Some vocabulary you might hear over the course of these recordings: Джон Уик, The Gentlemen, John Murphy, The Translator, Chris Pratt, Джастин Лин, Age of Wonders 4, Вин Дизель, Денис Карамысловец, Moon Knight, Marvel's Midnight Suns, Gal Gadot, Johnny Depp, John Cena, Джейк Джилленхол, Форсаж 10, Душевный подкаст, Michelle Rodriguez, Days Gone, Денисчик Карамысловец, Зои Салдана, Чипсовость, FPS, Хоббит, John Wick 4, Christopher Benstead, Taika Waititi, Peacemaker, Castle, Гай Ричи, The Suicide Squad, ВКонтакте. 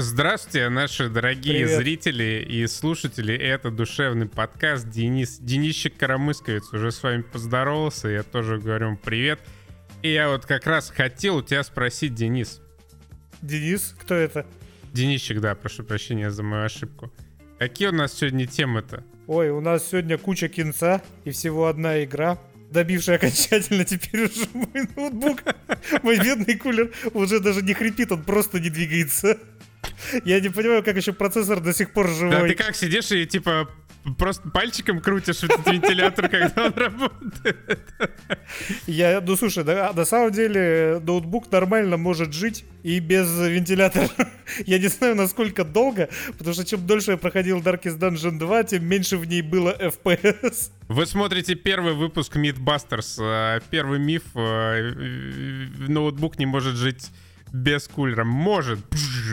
Здравствуйте, наши дорогие зрители и слушатели. Это душевный подкаст. Денисчик Карамысловец уже с вами поздоровался. Я тоже говорю вам привет. И я вот как раз хотел у тебя спросить, Денис. Денис? Кто это? Денисчик, да, прошу прощения за мою ошибку. Какие у нас сегодня темы-то? Ой, у нас сегодня куча кинца и всего одна игра, добившая окончательно теперь уже мой ноутбук. Мой бедный кулер уже даже не хрипит, он просто не двигается. Я не понимаю, как еще процессор до сих пор живой. Да ты как сидишь и типа просто пальчиком крутишь этот вентилятор, когда он работает. Ну слушай, на самом деле ноутбук нормально может жить и без вентилятора. Я не знаю, насколько долго, потому что чем дольше я проходил Darkest Dungeon 2, тем меньше в ней было FPS. Вы смотрите первый выпуск Mythbusters. Первый миф. Ноутбук не может жить без кулера. Может.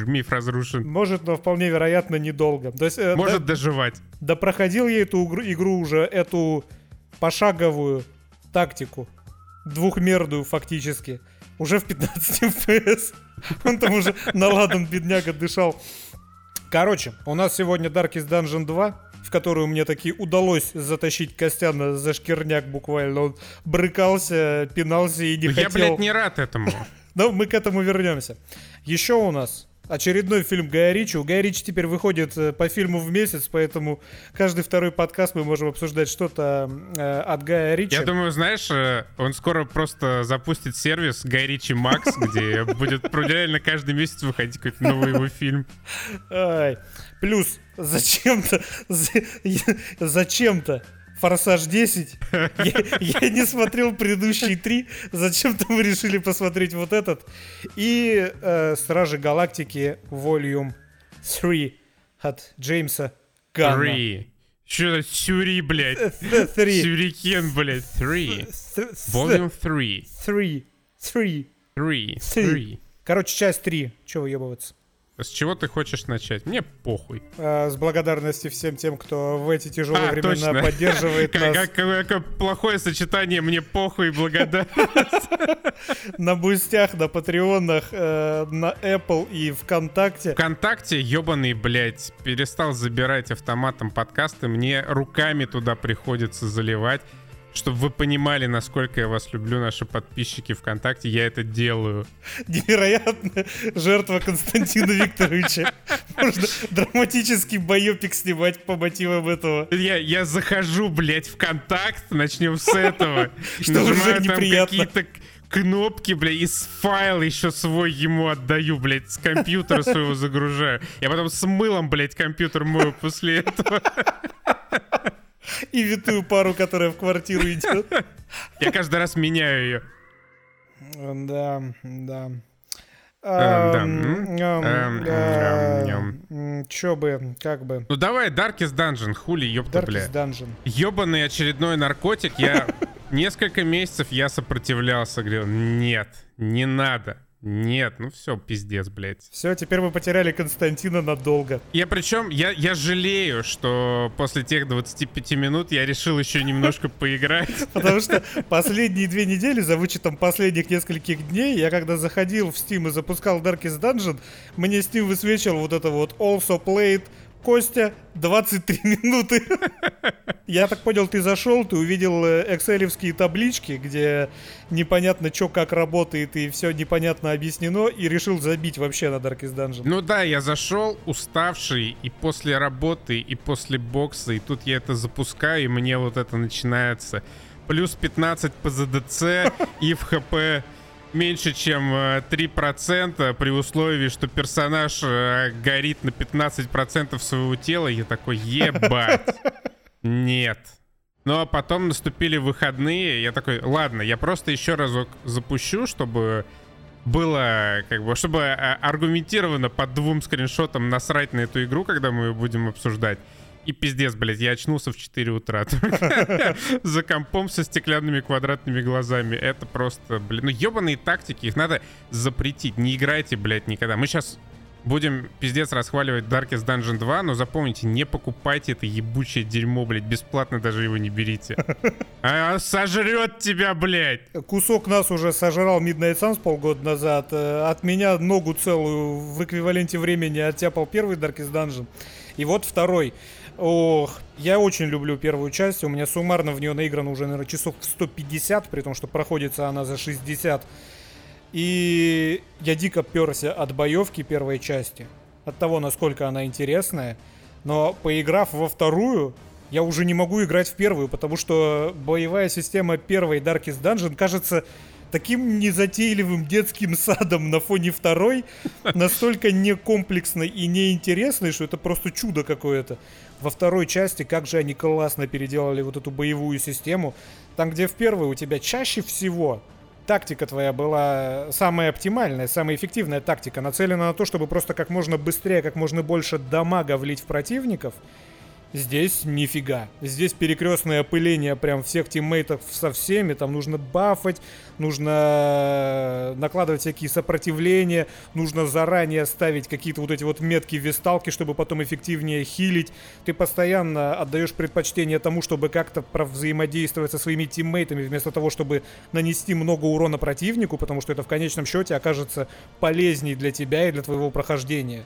Миф разрушен. Может, но вполне вероятно недолго. То есть, может доживать. Да проходил я эту игру уже, эту пошаговую тактику. Двухмерную фактически. Уже в 15 FPS. Он там уже наладан, бедняга, дышал. Короче, у нас сегодня Darkest Dungeon 2, в которую мне таки удалось затащить Костяна за шкирняк буквально. Он брыкался, пинался и не хотел. Я, блядь, не рад этому. Но мы к этому вернемся. Еще у нас очередной фильм Гая Ричи. У Гая Ричи теперь выходит по фильму в месяц, поэтому каждый второй подкаст мы можем обсуждать что-то от Гая Ричи. Я думаю, знаешь, он скоро просто запустит сервис Гай Ричи Макс, где будет реально каждый месяц выходить какой-то новый его фильм. Плюс зачем-то Форсаж 10. Я не смотрел предыдущие 3. Зачем-то мы решили посмотреть вот этот. И Стражи Галактики Vol. 3 от Джеймса Ганна. 3. Что за сюри, блядь? 3. Сюрикен, блядь. 3. Vol. 3. 3. 3. 3. 3. Короче, часть 3. Чего выебываться? С чего ты хочешь начать? Мне похуй. С благодарности всем тем, кто в эти тяжелые времена точно поддерживает нас. Какое плохое сочетание «мне похуй» и «благодарность». На бустях, на патреонах, на Apple и ВКонтакте. ВКонтакте, ёбаный, блядь, перестал забирать автоматом подкасты. Мне руками туда приходится заливать. Чтобы вы понимали, насколько я вас люблю, наши подписчики ВКонтакте, я это делаю. Невероятная жертва Константина Викторовича. Можно драматический байопик снимать по мотивам этого. Я захожу, блядь, ВКонтакт, начнем с этого. Нажимаю там какие-то кнопки, блядь, из файла еще свой ему отдаю, блядь, с компьютера своего загружаю. Я потом с мылом, блядь, компьютер мою после этого. И витую пару, которая в квартиру идет. Я каждый раз меняю ее. Да, да. Че бы, как бы. Ну давай, Darkest Dungeon, хули, ёпта, бля. Darkest Dungeon. Ёбаный очередной наркотик. Я несколько месяцев я сопротивлялся, говорил, нет, не надо. Нет, ну все, пиздец, блядь. Все, теперь мы потеряли Константина надолго. Я жалею, что после тех 25 минут я решил еще немножко поиграть. Потому что последние 2 недели, за вычетом последних нескольких дней, я когда заходил в Steam и запускал Darkest Dungeon, мне Steam высвечивал вот это вот «Also played» Костя, 23 минуты. Я так понял, ты зашел, ты увидел экселевские таблички, где непонятно, что как работает, и все непонятно объяснено, и решил забить вообще на Darkest Dungeon. Ну да, я зашел уставший, и после работы, и после бокса, и тут я это запускаю, и мне вот это начинается. Плюс 15 по ЗДЦ и в ХП меньше, чем 3%, при условии, что персонаж горит на 15% своего тела. Я такой, ебать. Нет. Ну, а потом наступили выходные. Я такой, ладно, я просто еще разок запущу, чтобы было, как бы, чтобы аргументированно по 2 скриншотам насрать на эту игру, когда мы ее будем обсуждать. И пиздец, блядь, я очнулся в 4 утра за компом со стеклянными квадратными глазами. Это просто, блин, ну ебаные тактики, их надо запретить. Не играйте, блядь, никогда. Мы сейчас будем пиздец расхваливать Darkest Dungeon 2, но запомните, не покупайте это ебучее дерьмо, блядь, бесплатно даже его не берите. Сожрет тебя, блядь! Кусок нас уже сожрал Midnight Suns полгода назад, от меня ногу целую в эквиваленте времени оттяпал первый Darkest Dungeon, и вот второй. Ох, я очень люблю первую часть, у меня суммарно в нее наиграно уже, наверное, часов 150, при том, что проходится она за 60. И я дико перся от боевки первой части, от того, насколько она интересная. Но поиграв во вторую, я уже не могу играть в первую, потому что боевая система первой Darkest Dungeon кажется таким незатейливым детским садом на фоне второй, настолько некомплексной и неинтересной, что это просто чудо какое-то. Во второй части, как же они классно переделали вот эту боевую систему. Там, где в первой у тебя чаще всего... тактика твоя была самая оптимальная, самая эффективная тактика, нацелена на то, чтобы просто как можно быстрее, как можно больше дамага влить в противников. Здесь нифига. Здесь перекрестное опыление прям всех тиммейтов со всеми. Там нужно бафать, нужно накладывать всякие сопротивления, нужно заранее ставить какие-то вот эти вот метки висталки, чтобы потом эффективнее хилить. Ты постоянно отдаешь предпочтение тому, чтобы как-то взаимодействовать со своими тиммейтами, вместо того, чтобы нанести много урона противнику, потому что это в конечном счете окажется полезней для тебя и для твоего прохождения.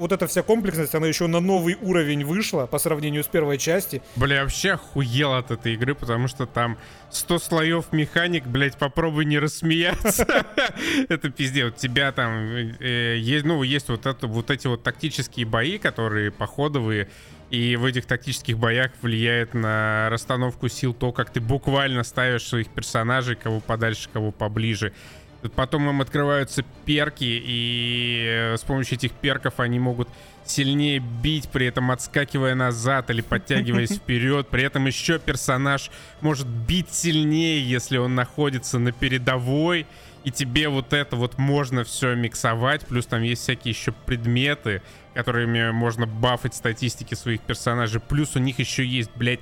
Вот эта вся комплексность, она еще на новый уровень вышла по сравнению с первой части. Бля, вообще охуел от этой игры, потому что там 100 слоев механик, блять, попробуй не рассмеяться. Это пиздец. У тебя там есть вот эти вот тактические бои, которые походовые. И в этих тактических боях влияет на расстановку сил то, как ты буквально ставишь своих персонажей, кого подальше, кого поближе. Потом им открываются перки, и с помощью этих перков они могут сильнее бить, при этом отскакивая назад или подтягиваясь вперед. При этом еще персонаж может бить сильнее, если он находится на передовой. И тебе вот это вот можно все миксовать. Плюс там есть всякие еще предметы, которыми можно бафать статистики своих персонажей. Плюс у них еще есть, блядь,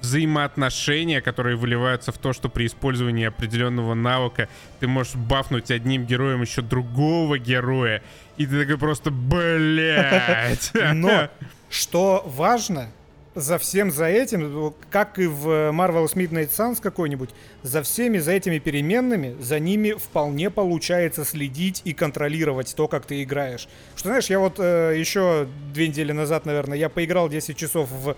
взаимоотношения, которые выливаются в то, что при использовании определенного навыка ты можешь бафнуть одним героем еще другого героя. И ты такой просто, блядь. Но, что важно, за всем за этим, как и в Marvel's Midnight Suns какой-нибудь, за всеми за этими переменными, за ними вполне получается следить и контролировать то, как ты играешь. Что, знаешь, я вот еще 2 недели назад, наверное, я поиграл 10 часов в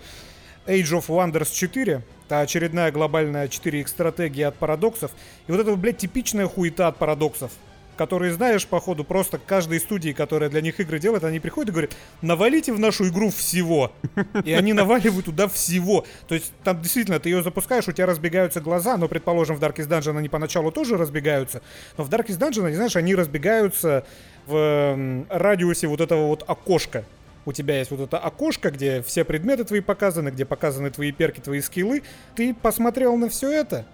Age of Wonders 4, это очередная глобальная 4X стратегия от парадоксов. И вот это, блядь, типичная хуета от парадоксов, которые, знаешь, походу, просто каждой студии, которая для них игры делает, они приходят и говорят: навалите в нашу игру всего. И они наваливают туда всего. То есть там действительно, ты ее запускаешь, у тебя разбегаются глаза, но, предположим, в Darkest Dungeon они поначалу тоже разбегаются. Но в Darkest Dungeon, они, знаешь, они разбегаются в радиусе вот этого вот окошка. У тебя есть вот это окошко, где все предметы твои показаны, где показаны твои перки, твои скиллы. Ты посмотрел на все это,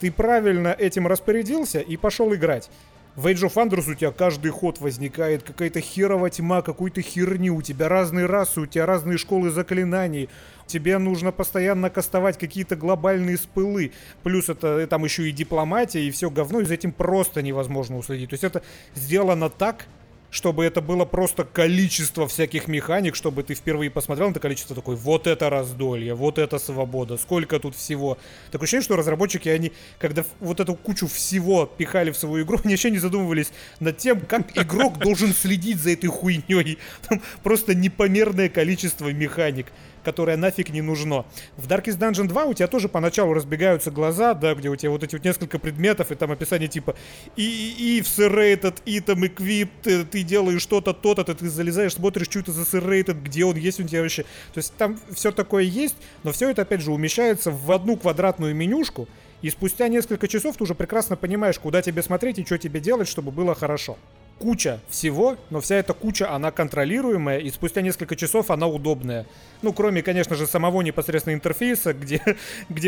ты правильно этим распорядился и пошел играть. В Age of Wonders у тебя каждый ход возникает какая-то херова тьма, какую-то херню. У тебя разные расы, у тебя разные школы заклинаний. Тебе нужно постоянно кастовать какие-то глобальные спылы. Плюс это там еще и дипломатия, и все говно, и за этим просто невозможно уследить. То есть это сделано так, чтобы это было просто количество всяких механик, чтобы ты впервые посмотрел на это количество, такой, вот это раздолье, вот это свобода, сколько тут всего. Такое ощущение, что разработчики, они, когда вот эту кучу всего пихали в свою игру, они еще не задумывались над тем, как игрок должен следить за этой хуйней. Там просто непомерное количество механик, которое нафиг не нужно. В Darkest Dungeon 2 у тебя тоже поначалу разбегаются глаза, да, где у тебя вот эти вот несколько предметов, и там описание типа if serrated, и там equipped, ты делаешь что-то, то-то, ты залезаешь, смотришь, что это за serrated, где он, есть у тебя вообще. То есть там все такое есть, но все это, опять же, умещается в одну квадратную менюшку, и спустя несколько часов ты уже прекрасно понимаешь, куда тебе смотреть и что тебе делать, чтобы было хорошо. Куча всего, но вся эта куча, она контролируемая, и спустя несколько часов она удобная. Ну, кроме, конечно же, самого непосредственно интерфейса, где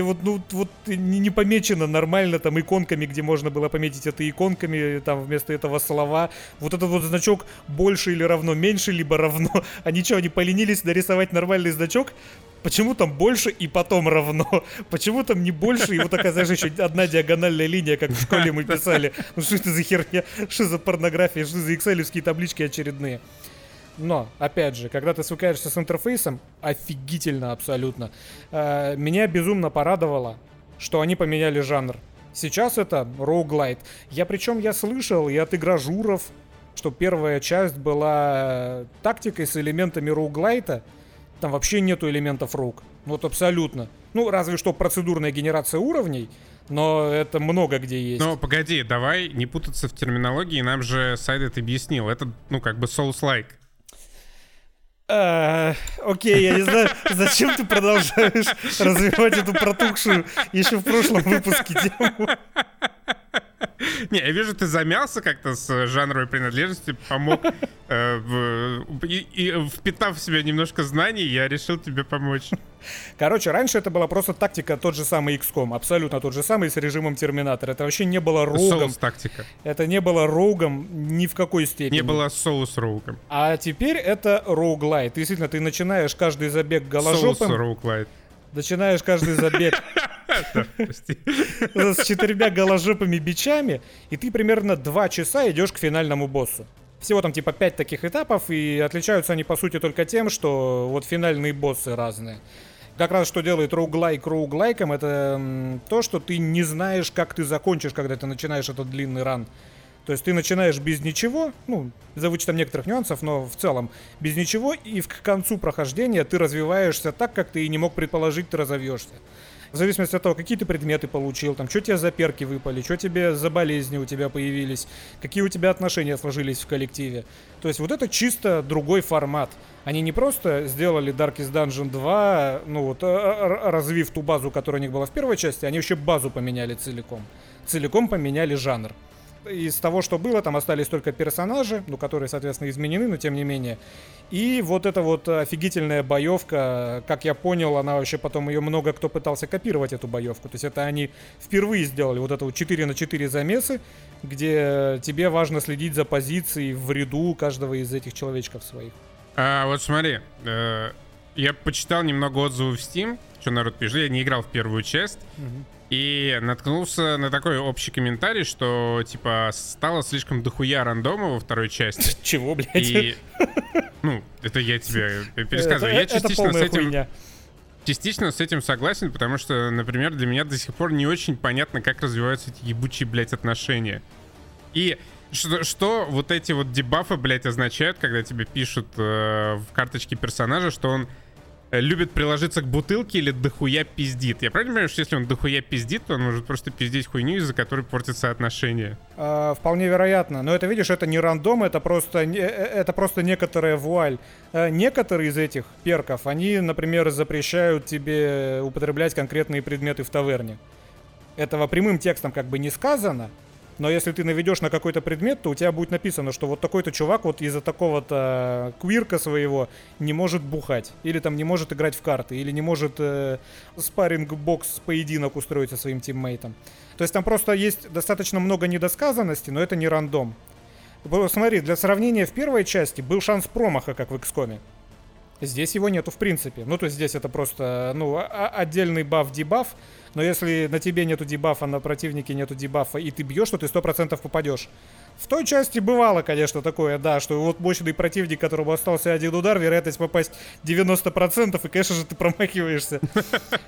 вот, ну, вот не помечено нормально там иконками, где можно было пометить это иконками, там вместо этого слова. Вот этот вот значок больше или равно, меньше, либо равно. Они что, они поленились нарисовать нормальный значок? Почему там больше и потом равно? Почему там не больше? И вот оказалось еще одна диагональная линия, как в школе мы писали. Ну что это за херня? Что за порнография? Что за экселевские таблички очередные? Но, опять же, когда ты свыкаешься с интерфейсом, офигительно абсолютно. Меня безумно порадовало, что они поменяли жанр. Сейчас это роуглайт. Я слышал и от игражуров, что первая часть была тактикой с элементами роуглайта. Там вообще нету элементов роуг. Вот абсолютно. Ну, разве что процедурная генерация уровней, но это много где есть. Но погоди, давай не путаться в терминологии, нам же сайт это объяснил. Это, Souls-like. Окей, я не знаю, зачем ты продолжаешь развивать эту протухшую еще в прошлом выпуске тему. Не, я вижу, ты замялся как-то с жанровой принадлежностью, помог, впитав в себя немножко знаний, я решил тебе помочь. Короче, раньше это была просто тактика, тот же самый XCOM, абсолютно тот же самый с режимом Терминатора. Это вообще не было роугом. Соус-тактика. Это не было роугом ни в какой степени. Не было соус-роугом. А теперь это роуглайт. Действительно, ты начинаешь каждый забег голожопом. Соус-роуглайт. Начинаешь каждый забег с 4 голожопыми бичами, и ты примерно 2 часа идешь к финальному боссу. Всего там 5 таких этапов, и отличаются они по сути только тем, что вот финальные боссы разные. Как раз что делает роуглайк роуглайком, это то, что ты не знаешь, как ты закончишь, когда ты начинаешь этот длинный ран. То есть ты начинаешь без ничего, за вычетом некоторых нюансов, но в целом без ничего, и к концу прохождения ты развиваешься так, как ты и не мог предположить, ты разовьешься. В зависимости от того, какие ты предметы получил, что тебе за перки выпали, что тебе за болезни у тебя появились, какие у тебя отношения сложились в коллективе. То есть вот это чисто другой формат. Они не просто сделали Darkest Dungeon 2, развив ту базу, которая у них была в первой части, они вообще базу поменяли целиком. Целиком поменяли жанр. Из того, что было, там остались только персонажи, которые, соответственно, изменены, но тем не менее. И вот эта вот офигительная боевка, как я понял, она вообще потом ее много кто пытался копировать, эту боевку. То есть это они впервые сделали вот это вот 4x4 замесы, где тебе важно следить за позицией в ряду каждого из этих человечков своих. Вот смотри, я почитал немного отзывов в Steam, что народ пишет, я не играл в первую часть. И наткнулся на такой общий комментарий, что, стало слишком дохуя рандома во второй части. Чего, блядь? И, это я тебе пересказываю. Я частично с этим согласен, потому что, например, для меня до сих пор не очень понятно, как развиваются эти ебучие, блядь, отношения. И что вот эти вот дебафы, блядь, означают, когда тебе пишут в карточке персонажа, что он любит приложиться к бутылке или дохуя пиздит. Я правильно понимаю, что если он дохуя пиздит, то он может просто пиздить хуйню, из-за которой портятся отношения? Вполне вероятно. Но это, видишь, это не рандом, это просто некоторая вуаль. Некоторые из этих перков, они, например, запрещают тебе употреблять конкретные предметы в таверне. Этого прямым текстом как бы не сказано. Но если ты наведешь на какой-то предмет, то у тебя будет написано, что вот такой-то чувак вот из-за такого-то квирка своего не может бухать, или там не может играть в карты, или не может спарринг-бокс поединок устроить со своим тиммейтом. То есть там просто есть достаточно много недосказанностей, но это не рандом. Смотри, для сравнения, в первой части был шанс промаха, как в XCOM. Здесь его нету в принципе. То есть здесь это просто, отдельный баф-дебаф. Но если на тебе нету дебафа, на противнике нету дебафа, и ты бьешь, то ты 100% попадешь. В той части бывало, конечно, такое, да, что вот мощный противник, которому остался один удар, вероятность попасть 90%, и, конечно же, ты промахиваешься.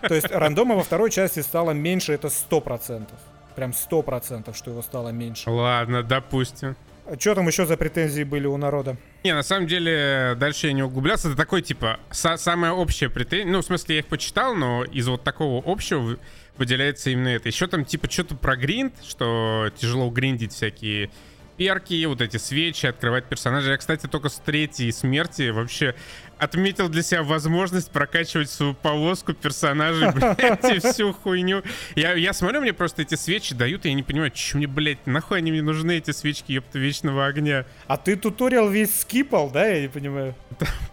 То есть рандома во второй части стало меньше, это 100%. Прям 100%, что его стало меньше. Ладно, допустим. Что там еще за претензии были у народа? Не, на самом деле, дальше я не углублялся. Это такой, самая общая претензия. В смысле, я их почитал, но из вот такого общего выделяется именно это. Еще там, что-то про гринд, что тяжело гриндить всякие перки, вот эти свечи, открывать персонажей. Я, кстати, только с третьей смерти вообще отметил для себя возможность прокачивать свою повозку персонажей, блядь, и всю хуйню. Я смотрю, мне просто эти свечи дают, и я не понимаю, что мне, блядь, нахуй они мне нужны, эти свечки, ёпта, вечного огня. А ты туториал весь скипал, да, я не понимаю?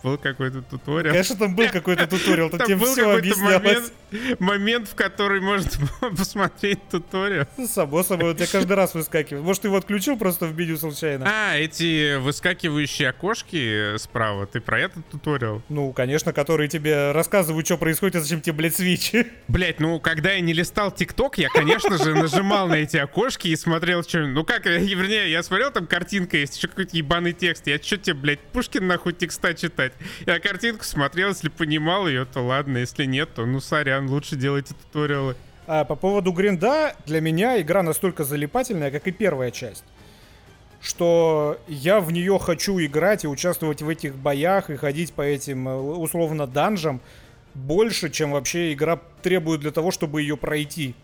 был какой-то туториал. Конечно, там был какой-то туториал, там тебе все объяснялось. Момент, в который можно посмотреть туториал. Само собой, у тебя каждый раз выскакивает. Может, ты его отключил просто в меню случайно? А, эти выскакивающие окошки справа, ты про этот туториал? Ну, конечно, которые тебе рассказывают, что происходит, а зачем тебе, блядь, свитчи. Блядь, ну, когда я не листал ТикТок, я, конечно же, нажимал на эти окошки и смотрел, что... Ну, как, вернее, я смотрел, там картинка есть, еще какой-то ебаный текст. Я что тебе, блядь, Пушкин, нахуй, текста читать? Я картинку смотрел, если понимал ее, то ладно, если нет, то ну сорян, лучше делайте туториалы. А по поводу Гринда, для меня игра настолько залипательная, как и первая часть, что я в нее хочу играть и участвовать в этих боях и ходить по этим, условно, данжам больше, чем вообще игра требует для того, чтобы ее пройти.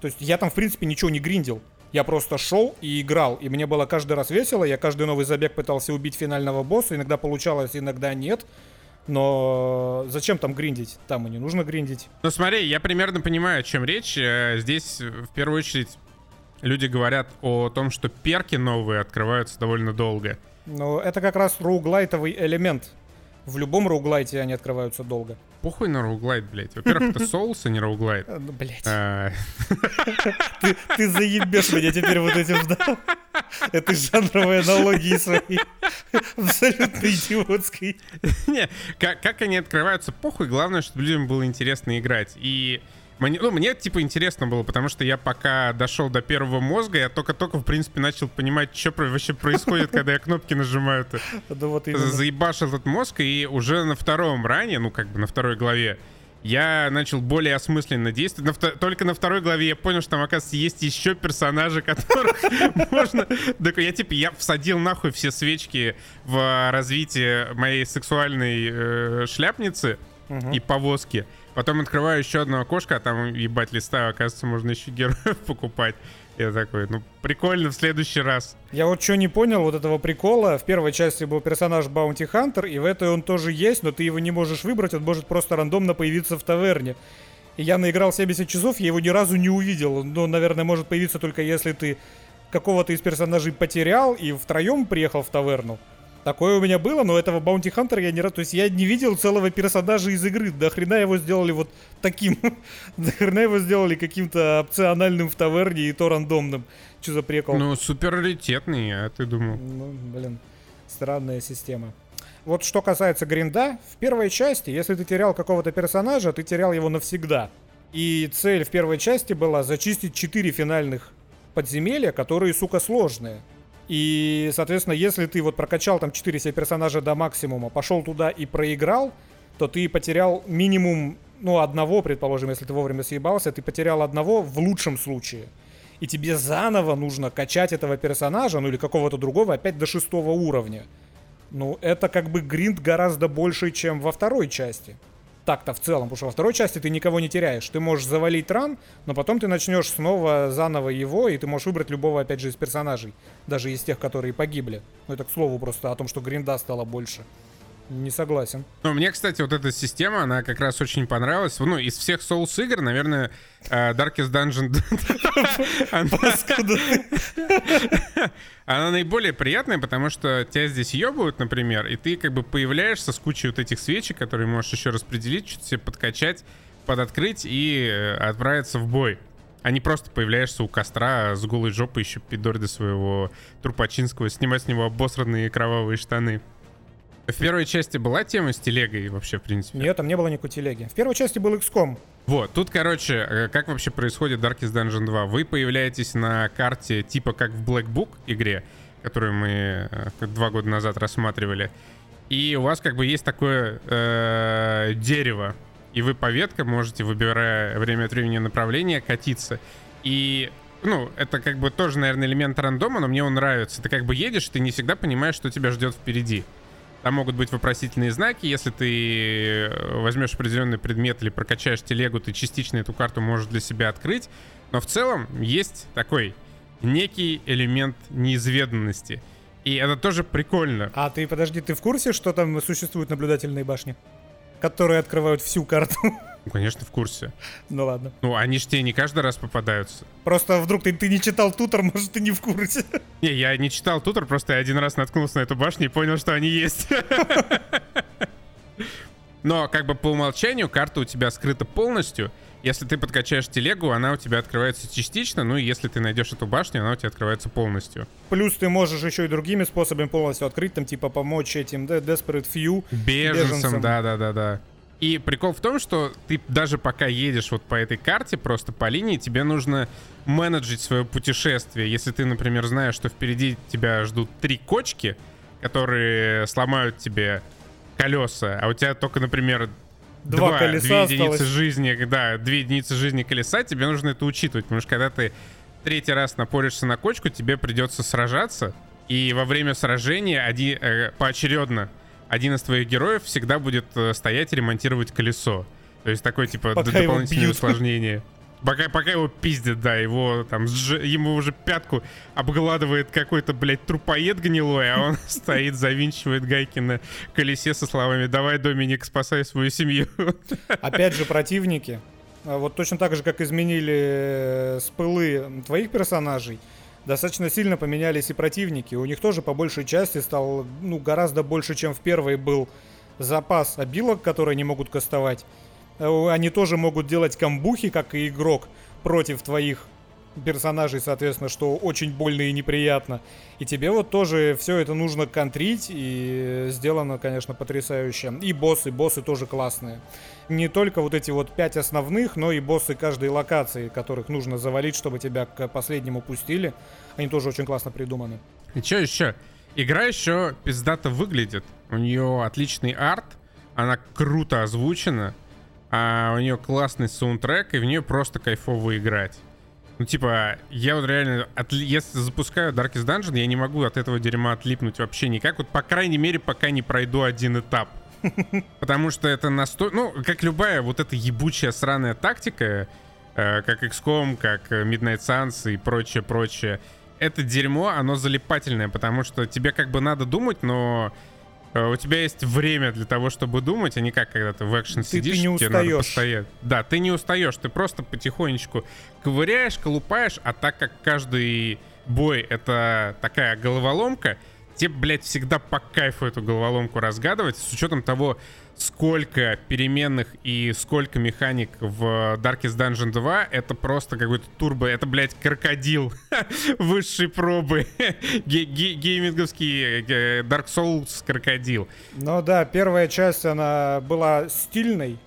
То есть я там, в принципе, ничего не гриндил. Я просто шел и играл, и мне было каждый раз весело. Я каждый новый забег пытался убить финального босса. Иногда получалось, иногда нет. Но зачем там гриндить? Там и не нужно гриндить. Ну смотри, я примерно понимаю, о чем речь. Здесь, в первую очередь, люди говорят о том, что перки новые открываются довольно долго. Ну, это как раз роуглайтовый элемент. В любом роуглайте они открываются долго. Похуй на роуглайт, блядь. Во-первых, это соус, а не роуглайт. Блядь. Ты заебешь меня теперь вот этим, да? Это жанровые аналогии свои. Абсолютно идиотской. Не, как они открываются, похуй. Главное, чтобы людям было интересно играть. И мне типа интересно было, потому что я пока дошел до первого мозга, я только-только, в принципе, начал понимать, что вообще происходит, когда я кнопки нажимаю. Заебашил этот мозг, и уже на втором ране, ну как бы на второй главе, я начал более осмысленно действовать. Только на второй главе я понял, что там, оказывается, есть еще персонажи, которых можно... Я всадил нахуй все свечки в развитие моей сексуальной шляпницы и повозки. Потом открываю еще одно окошко, а там, ебать, листаю, оказывается, можно еще героев покупать. Я такой, ну, прикольно, в следующий раз. Я вот что не понял вот этого прикола. В первой части был персонаж Баунти Хантер, и в этой он тоже есть, но ты его не можешь выбрать, он может просто рандомно появиться в таверне. И я наиграл 70 часов, я его ни разу не увидел. Но, наверное, может появиться только если ты какого-то из персонажей потерял и втроем приехал в таверну. Такое у меня было, но этого Баунти Хантера я не раз... То есть я не видел целого персонажа из игры. До хрена его сделали вот таким. До хрена его сделали каким-то опциональным в таверне, и то рандомным. Что за прикол? Ну, супер раритетный, а ты думал? Ну, блин, странная система. Вот что касается гринда, в первой части, если ты терял какого-то персонажа, ты терял его навсегда. И цель в первой части была зачистить 4 финальных подземелья, которые, сука, сложные. И, соответственно, если ты вот прокачал там 4 себе персонажа до максимума, пошел туда и проиграл, то ты потерял минимум, ну, одного, предположим, если ты вовремя съебался, ты потерял одного в лучшем случае. И тебе заново нужно качать этого персонажа, ну, или какого-то другого, опять до 6 уровня. Ну, это как бы гринд гораздо больше, чем во второй части. Так-то в целом, потому что во второй части ты никого не теряешь. Ты можешь завалить ран, но потом ты начнешь снова заново его, и ты можешь выбрать любого, опять же, из персонажей. Даже из тех, которые погибли. Ну, это, к слову, просто о том, что гринда стало больше. Не согласен. Ну, мне, кстати, вот эта система, она как раз очень понравилась. Ну, из всех Souls игр, наверное, Darkest Dungeon... Она наиболее приятная, потому что тебя здесь ебают, например, и ты как бы появляешься с кучей вот этих свечек, которые можешь еще распределить, что-то себе подкачать, подоткрыть и отправиться в бой. А не просто появляешься у костра с голой жопой, еще пидорды своего трупачинского, снимать с него обосранные кровавые штаны. В первой части была тема с телегой вообще, в принципе? Нет, там не было никакой телеги. В первой части был XCOM. Вот, тут, короче, как вообще происходит Darkest Dungeon 2? Вы появляетесь на карте типа как в Black Book игре, которую мы 2 года назад рассматривали. И у вас как бы есть такое дерево. И вы по веткам можете, выбирая время от времени направление, катиться. И... Ну, это как бы тоже, наверное, элемент рандома, но мне он нравится. Ты как бы едешь, ты не всегда понимаешь, что тебя ждет впереди. Там могут быть вопросительные знаки. Если ты возьмешь определенный предмет или прокачаешь телегу, ты частично эту карту можешь для себя открыть. Но в целом есть такой некий элемент неизведанности. И это тоже прикольно. А ты, подожди, ты в курсе, что там существуют наблюдательные башни, которые открывают всю карту? Ну, конечно, в курсе. Ну ладно. Ну, они ж тебе не каждый раз попадаются. Просто вдруг ты не читал тутор, может, ты не в курсе. Не, я не читал тутор, просто я один раз наткнулся на эту башню и понял, что они есть. Но как бы по умолчанию карта у тебя скрыта полностью. Если ты подкачаешь телегу, она у тебя открывается частично. Ну и если ты найдешь эту башню, она у тебя открывается полностью. Плюс ты можешь еще и другими способами полностью открыть. Там типа помочь этим Desperate Few. Беженцам, да-да-да-да. И прикол в том, что ты даже пока едешь вот по этой карте, просто по линии, тебе нужно менеджить свое путешествие. Если ты, например, знаешь, что впереди тебя ждут 3 кочки, которые сломают тебе колеса, а у тебя только, например, 2 единицы жизни колеса, тебе нужно это учитывать, потому что когда ты 3-й раз напоришься на кочку, тебе придется сражаться, и во время сражения поочередно один из твоих героев всегда будет стоять и ремонтировать колесо. То есть такое, типа, дополнительное усложнение. Пока его пиздят, да, его там, ему уже пятку обгладывает какой-то, блядь, трупоед гнилой, а он стоит, завинчивает гайки на колесе со словами «Давай, Доминик, спасай свою семью». Опять же, противники. Вот точно так же, как изменили спылы твоих персонажей, достаточно сильно поменялись и противники. У них тоже по большей части стал, ну, гораздо больше, чем в первой был запас обилок, которые они могут кастовать. Они тоже могут делать камбухи, как и игрок, против твоих персонажей, соответственно, что очень больно и неприятно. И тебе вот тоже все это нужно контрить, и сделано, конечно, потрясающе. И боссы тоже классные. Не только вот эти вот 5 основных, но и боссы каждой локации, которых нужно завалить, чтобы тебя к последнему пустили. Они тоже очень классно придуманы. И что еще? Игра еще пиздато выглядит. У нее отличный арт, она круто озвучена. А у нее классный саундтрек, и в нее просто кайфово играть. Ну, типа, я вот реально, если запускаю Darkest Dungeon, я не могу от этого дерьма отлипнуть вообще никак. Вот, по крайней мере, пока не пройду 1 этап. Потому что это настолько... Ну, как любая вот эта ебучая сраная тактика, как XCOM, как Midnight Suns и прочее-прочее, это дерьмо, оно залипательное, потому что тебе как бы надо думать, но... У тебя есть время для того, чтобы думать, а не как когда ты в экшен сидишь, тебе надо постоять. Да, ты не устаешь, ты просто потихонечку ковыряешь, колупаешь, а так как каждый бой — это такая головоломка, тебе, блядь, всегда по кайфу эту головоломку разгадывать, с учетом того, сколько переменных и сколько механик в Darkest Dungeon 2, это просто какой-то турбо, это, блядь, крокодил высшей пробы, гейминговский Dark Souls крокодил. Ну да, первая часть, она была стильной,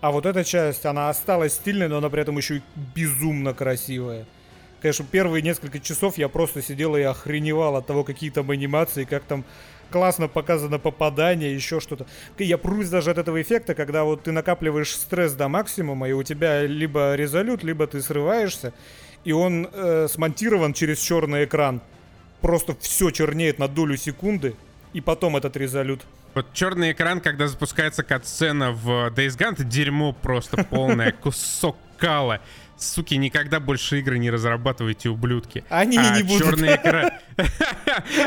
а вот эта часть, она осталась стильной, но она при этом еще и безумно красивая. Конечно, первые несколько часов я просто сидел и охреневал от того, какие там анимации, как там классно показано попадание, еще что-то. Я прусь даже от этого эффекта, когда вот ты накапливаешь стресс до максимума, и у тебя либо резолют, либо ты срываешься, и он смонтирован через черный экран. Просто все чернеет на долю секунды, и потом этот резолют. Вот черный экран, когда запускается катсцена в Days Gone, это дерьмо просто полное, кусок кала. Суки, никогда больше игры не разрабатывайте, ублюдки. Они не будут.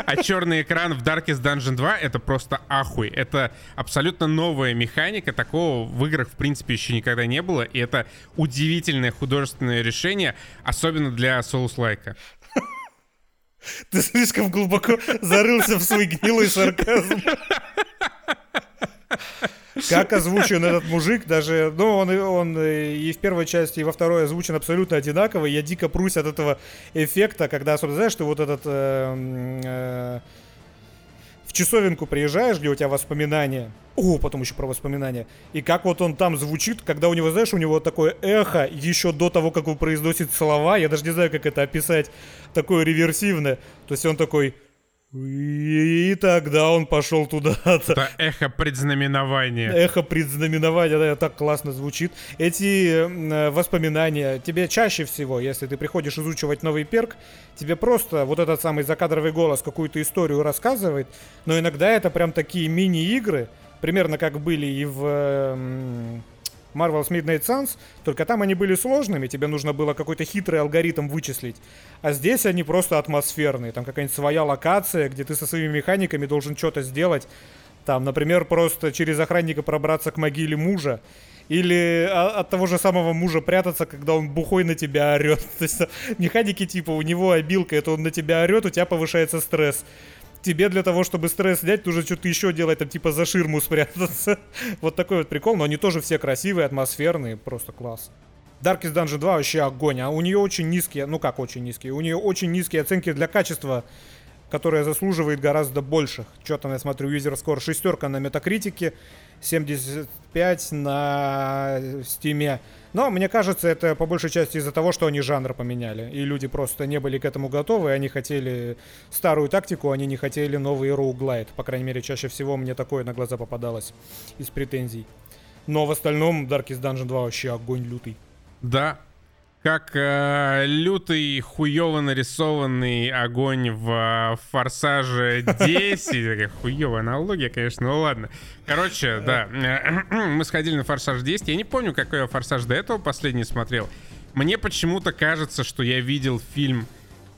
А черный экран в Darkest Dungeon 2 — это просто ахуй. Это абсолютно новая механика. Такого в играх, в принципе, еще никогда не было. И это удивительное художественное решение, особенно для Souls-like. Ты слишком глубоко зарылся в свой гнилой сарказм. Как озвучен этот мужик, даже, ну, он и в первой части, и во второй озвучен абсолютно одинаково. Я дико прусь от этого эффекта, когда, особенно, знаешь, ты вот этот в часовенку приезжаешь, где у тебя воспоминания. О, потом еще про воспоминания. И как вот он там звучит, когда у него, знаешь, у него такое эхо еще до того, как он произносит слова. Я даже не знаю, как это описать. Такое реверсивное. То есть он такой... И тогда он пошел туда-то. Это эхо предзнаменования. Эхо предзнаменования, да, так классно звучит. Эти воспоминания тебе чаще всего, если ты приходишь изучивать новый перк, тебе просто вот этот самый закадровый голос какую-то историю рассказывает. Но иногда это прям такие мини-игры, примерно как были и в Marvel's Midnight Suns, только там они были сложными, тебе нужно было какой-то хитрый алгоритм вычислить. А здесь они просто атмосферные, там какая-нибудь своя локация, где ты со своими механиками должен что-то сделать. Там, например, просто через охранника пробраться к могиле мужа. Или от того же самого мужа прятаться, когда он бухой на тебя орет. То есть механики типа, у него обилка, это он на тебя орет, у тебя повышается стресс. тебе для того, чтобы стресс снять, нужно что-то еще делать, там типа за ширму спрятаться. Вот такой вот прикол, но они тоже все красивые, атмосферные, просто класс. Darkest Dungeon 2 вообще огонь, а у нее очень низкие, ну как очень низкие, у нее очень низкие оценки для качества, которое заслуживает гораздо больших. Что там я смотрю, user score 6 на Метакритике, 75 на Steam. Но мне кажется, это по большей части из-за того, что они жанр поменяли, и люди просто не были к этому готовы, они хотели старую тактику, они не хотели новый роуглайт, по крайней мере, чаще всего мне такое на глаза попадалось из претензий. Но в остальном Darkest Dungeon 2 вообще огонь лютый. Да, как лютый, хуёво нарисованный огонь в «Форсаже 10». Хуёвая аналогия, конечно, но ладно. Короче, да, мы сходили на «Форсаж 10». Я не помню, какой я «Форсаж» до этого последний смотрел. Мне почему-то кажется, что я видел фильм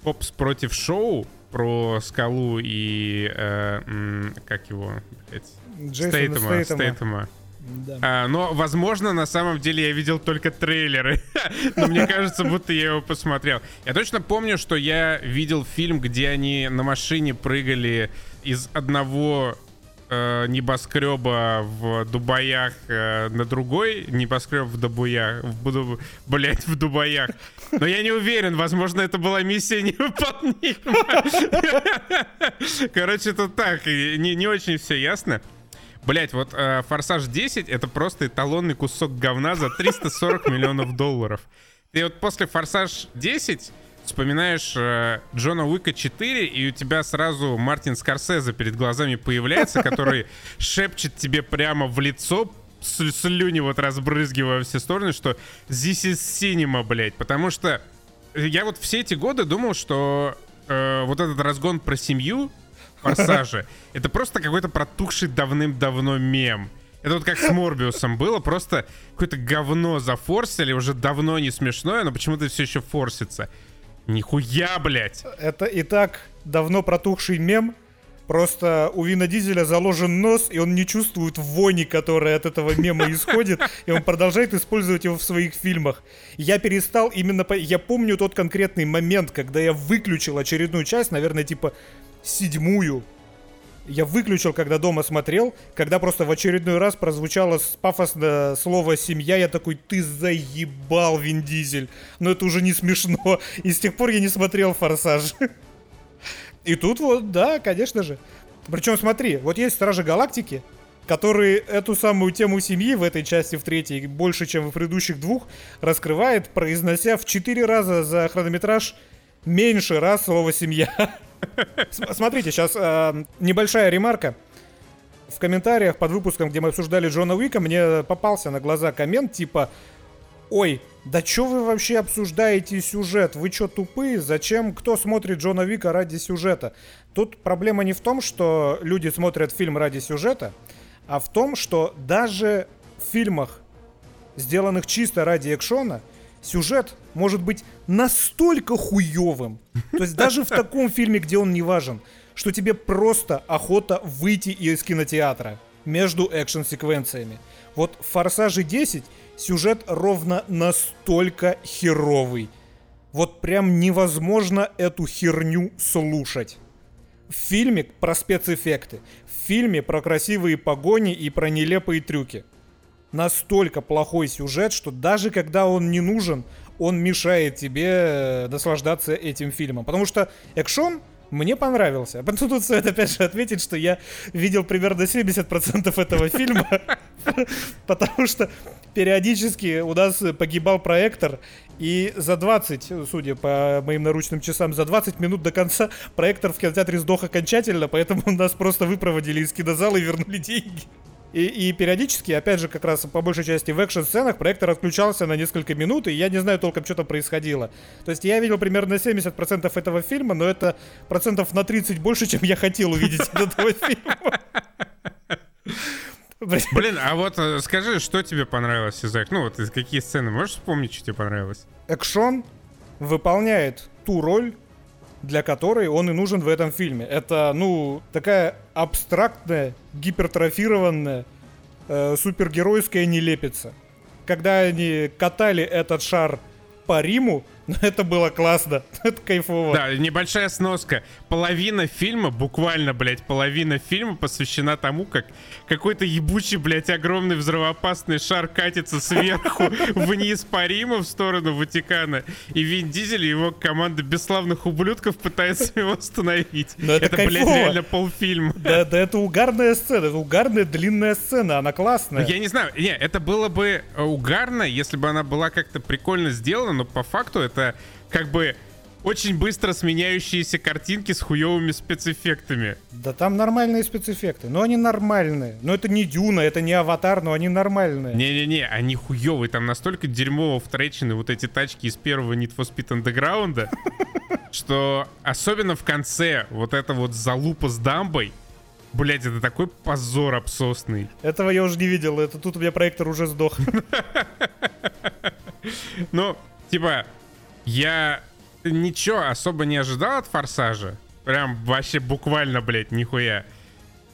«Хопс против Шоу» про Скалу и... как его? Стейтема. Да. Но, возможно, на самом деле я видел только трейлеры. Но мне кажется, будто я его посмотрел. Я точно помню, что я видел фильм, где они на машине прыгали из одного небоскреба в Дубаях на другой небоскреб в Дубаях. В Дубаях. Но я не уверен, возможно, это была миссия невыполнима. Короче, это так, не очень все ясно. Блять, вот «Форсаж 10» — это просто эталонный кусок говна за $340 миллионов. Ты вот после «Форсаж 10» вспоминаешь Джона Уика 4, и у тебя сразу Мартин Скорсезе перед глазами появляется, который шепчет тебе прямо в лицо, слюни вот разбрызгивая во все стороны, что «This is cinema», блять. Потому что я вот все эти годы думал, что вот этот разгон про семью «Форсажи» — это просто какой-то протухший давным-давно мем. Это вот как с «Морбиусом» было, просто какое-то говно зафорсили, уже давно не смешное, но почему-то все еще форсится. Нихуя, блять! Это и так давно протухший мем, просто у Вина Дизеля заложен нос, и он не чувствует вони, которая от этого мема исходит, и он продолжает использовать его в своих фильмах. Я перестал именно... Я помню тот конкретный момент, когда я выключил очередную часть, наверное, типа... 7. Я выключил, когда дома смотрел, когда просто в очередной раз прозвучало пафосно слово «семья», я такой: ты заебал, Вин Дизель, но это уже не смешно, и с тех пор я не смотрел «Форсаж». И тут вот, да, конечно же. Причем смотри, вот есть «Стражи Галактики», который эту самую тему семьи в этой части, в третьей, больше, чем в предыдущих двух, раскрывает, произнося в 4 раза за хронометраж меньше раз слово «семья». Смотрите, сейчас небольшая ремарка. В комментариях под выпуском, где мы обсуждали Джона Уика, мне попался на глаза коммент типа: «Ой, да чё вы вообще обсуждаете сюжет? Вы чё, тупые? Зачем? Кто смотрит Джона Уика ради сюжета?» Тут проблема не в том, что люди смотрят фильм ради сюжета, а в том, что даже в фильмах, сделанных чисто ради экшона, сюжет может быть настолько хуёвым, то есть даже в таком фильме, где он не важен, что тебе просто охота выйти из кинотеатра между экшн-секвенциями. Вот в «Форсаже 10» сюжет ровно настолько херовый. Вот прям невозможно эту херню слушать. В фильме про спецэффекты, в фильме про красивые погони и про нелепые трюки. Настолько плохой сюжет, что даже когда он не нужен, он мешает тебе наслаждаться этим фильмом. Потому что экшон мне понравился. Тут стоит опять же отметить, что я видел примерно 70% этого фильма, потому что периодически у нас погибал проектор, и за 20, судя по моим наручным часам, за 20 минут до конца проектор в кинотеатре сдох окончательно, поэтому нас просто выпроводили из кинозала и вернули деньги. И периодически, опять же, как раз по большей части в экшн-сценах проектор отключался на несколько минут, и я не знаю толком, что там происходило. То есть я видел примерно 70% этого фильма, но это процентов на 30 больше, чем я хотел увидеть от этого фильма. Блин, а вот скажи, что тебе понравилось, Изак? Ну вот какие сцены? Можешь вспомнить, что тебе понравилось? Экшон выполняет ту роль, для которой он и нужен в этом фильме. Это, ну, такая абстрактная, гипертрофированная, супергеройская нелепица. Когда они катали этот шар по Риму, Это было классно, это кайфово. Да, небольшая сноска. Половина фильма, буквально, блядь, половина фильма посвящена тому, как какой-то ебучий, блядь, огромный взрывоопасный шар катится сверху вниз по Риму в сторону Ватикана. И Вин Дизель и его команда бесславных ублюдков пытаются его остановить. Это, блядь, реально полфильма. Да, это угарная сцена, это угарная длинная сцена, она классная. Я не знаю, не, это было бы угарно, если бы она была как-то прикольно сделана, но по факту это как бы очень быстро сменяющиеся картинки с хуёвыми спецэффектами. Да там нормальные спецэффекты, но они нормальные. Но это не Дюна, это не Аватар, но они нормальные. Не-не-не, они хуёвые, там настолько дерьмово втречены вот эти тачки из первого Need for Speed Underground, что особенно в конце вот эта вот залупа с дамбой, блять, это такой позор обсосный. Этого я уже не видел, это тут у меня проектор уже сдох. Ну, типа... Я ничего особо не ожидал от «Форсажа». Прям вообще буквально, блядь, нихуя.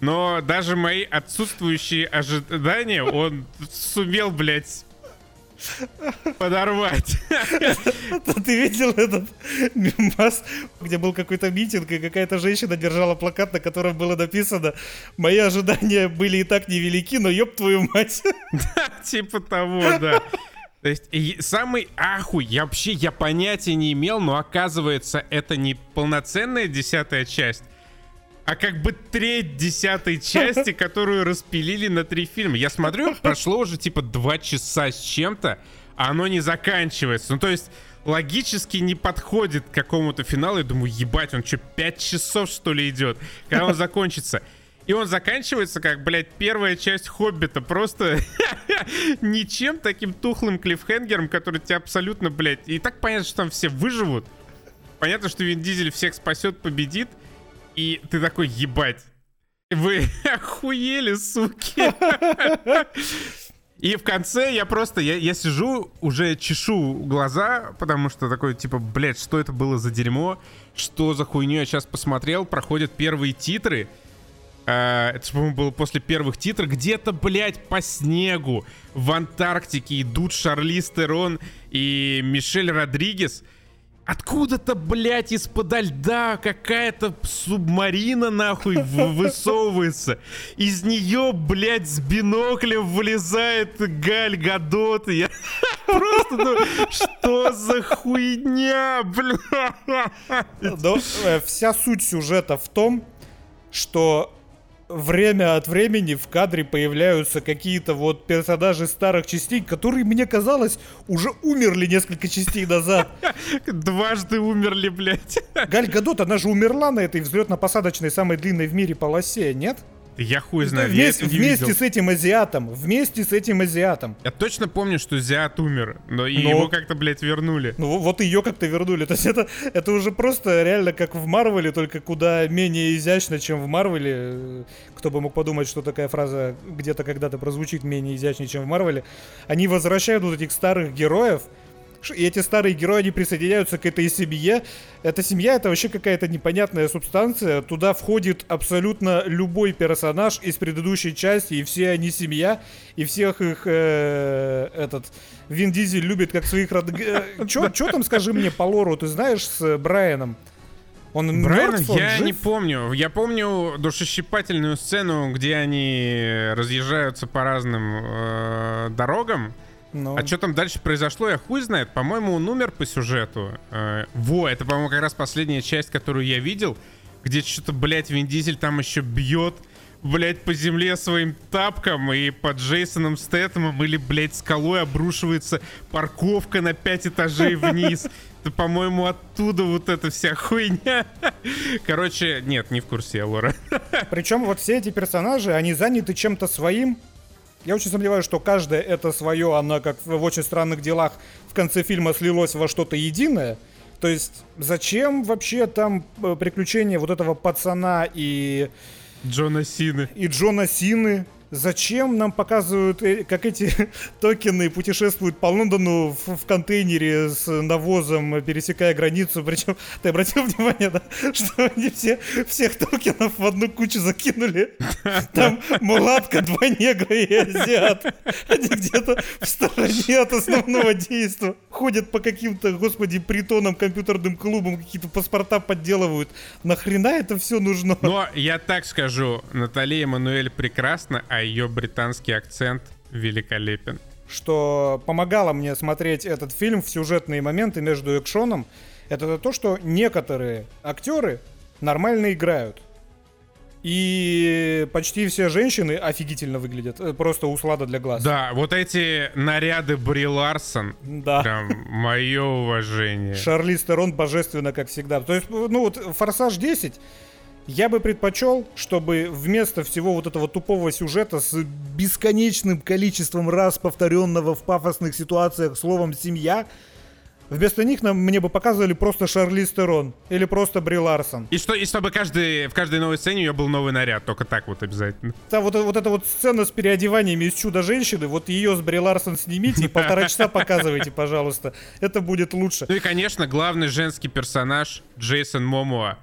Но даже мои отсутствующие ожидания он сумел, блядь, подорвать. Ты видел этот мемас, где был какой-то митинг, и какая-то женщина держала плакат, на котором было написано: «Мои ожидания были и так невелики, но ёб твою мать». Да, типа того, да. То есть самый ахуй, я вообще я понятия не имел, но оказывается, это не полноценная 10-я часть, а как бы треть 10-й части, которую распилили на 3 фильма. Я смотрю, прошло уже типа 2 часа с чем-то, а оно не заканчивается. Ну то есть логически не подходит к какому-то финалу. Я думаю, ебать, он что, 5 часов что ли идет, когда он закончится? И он заканчивается как, блядь, первая часть «Хоббита». Просто ничем, таким тухлым клиффхенгером, который тебя абсолютно, блядь... И так понятно, что там все выживут. Понятно, что Вин Дизель всех спасет, победит. И ты такой, ебать, вы охуели, суки. И в конце я просто... Я сижу, уже чешу глаза, потому что такой, типа, блядь, что это было за дерьмо? Что за хуйню я сейчас посмотрел? Проходят первые титры. Это же, по-моему, было после первых титров. Где-то, блядь, по снегу в Антарктике идут Шарлиз Терон и Мишель Родригес. Откуда-то, блядь, из-подо льда какая-то субмарина, нахуй, высовывается. Из нее, блядь, с биноклем вылезает Галь Гадот. Я просто думаю, что за хуйня, блядь. Вся суть сюжета в том, что... время от времени в кадре появляются какие-то вот персонажи старых частей, которые, мне казалось, уже умерли несколько частей назад. Дважды умерли, блядь. Галь Гадот, она же умерла на этой взлетно-посадочной самой длинной в мире полосе, нет? Я хуй знаю, вместе с этим азиатом. Вместе с этим азиатом. Я точно помню, что азиат умер, но его как-то, блядь, вернули. Ну вот ее как-то вернули. То есть это уже просто реально как в Марвеле, только куда менее изящно, чем в Марвеле. Кто бы мог подумать, что такая фраза где-то когда-то прозвучит менее изящнее, чем в Марвеле. Они возвращают вот этих старых героев. И эти старые герои, они присоединяются к этой семье. Эта семья — это вообще какая-то непонятная субстанция. Туда входит абсолютно любой персонаж из предыдущей части, и все они семья, и всех их Вин Дизель любит как своих родных. Чё там, скажи мне, по лору, ты знаешь, с Брайаном? Он мертв? Я жив? Не помню. Я помню душещипательную сцену, где они разъезжаются по разным дорогам. Но... А что там дальше произошло, я хуй знает. По-моему, он умер по сюжету. Это, по-моему, как раз последняя часть, которую я видел, где что-то, блядь, Вин Дизель там еще бьет, блядь, по земле своим тапком и под Джейсоном Стэтэмом или, блядь, скалой обрушивается парковка на 5 этажей вниз. Это, по-моему, оттуда вот эта вся хуйня. Короче, нет, не в курсе я лора. Причем вот все эти персонажи, они заняты чем-то своим. Я очень сомневаюсь, что каждое это свое, оно как в «Очень странных делах» в конце фильма слилось во что-то единое. То есть зачем вообще там приключения вот этого пацана и... Джона Сины. Зачем нам показывают, как эти токены путешествуют по Лондону в контейнере с навозом, пересекая границу? Причем, ты обратил внимание, да, что они всех токенов в одну кучу закинули? Там мулатка, два негра и азиат. Они где-то в стороне от основного действия. Ходят по каким-то, господи, притонам, компьютерным клубам, какие-то паспорта подделывают. Нахрена это все нужно? Но я так скажу, Натали Эммануэль прекрасна, а ее британский акцент великолепен. Что помогало мне смотреть этот фильм в сюжетные моменты между экшоном, это то, что некоторые актеры нормально играют. И почти все женщины офигительно выглядят. Просто услада для глаз. Да, вот эти наряды Бри Ларсон. Да. Прям мое уважение. Шарлиз Терон божественно, как всегда. То есть, ну вот, «Форсаж 10» я бы предпочел, чтобы вместо всего вот этого тупого сюжета с бесконечным количеством раз повторенного в пафосных ситуациях словом «семья», вместо них мне бы показывали просто Шарлиз Терон или просто Бри Ларсон. И чтобы в каждой новой сцене у нее был новый наряд, только так вот обязательно. Да, вот эта вот сцена с переодеваниями из «Чудо-женщины», вот ее с Бри Ларсон снимите и полтора часа показывайте, пожалуйста. Это будет лучше. Ну и, конечно, главный женский персонаж Джейсон Момоа.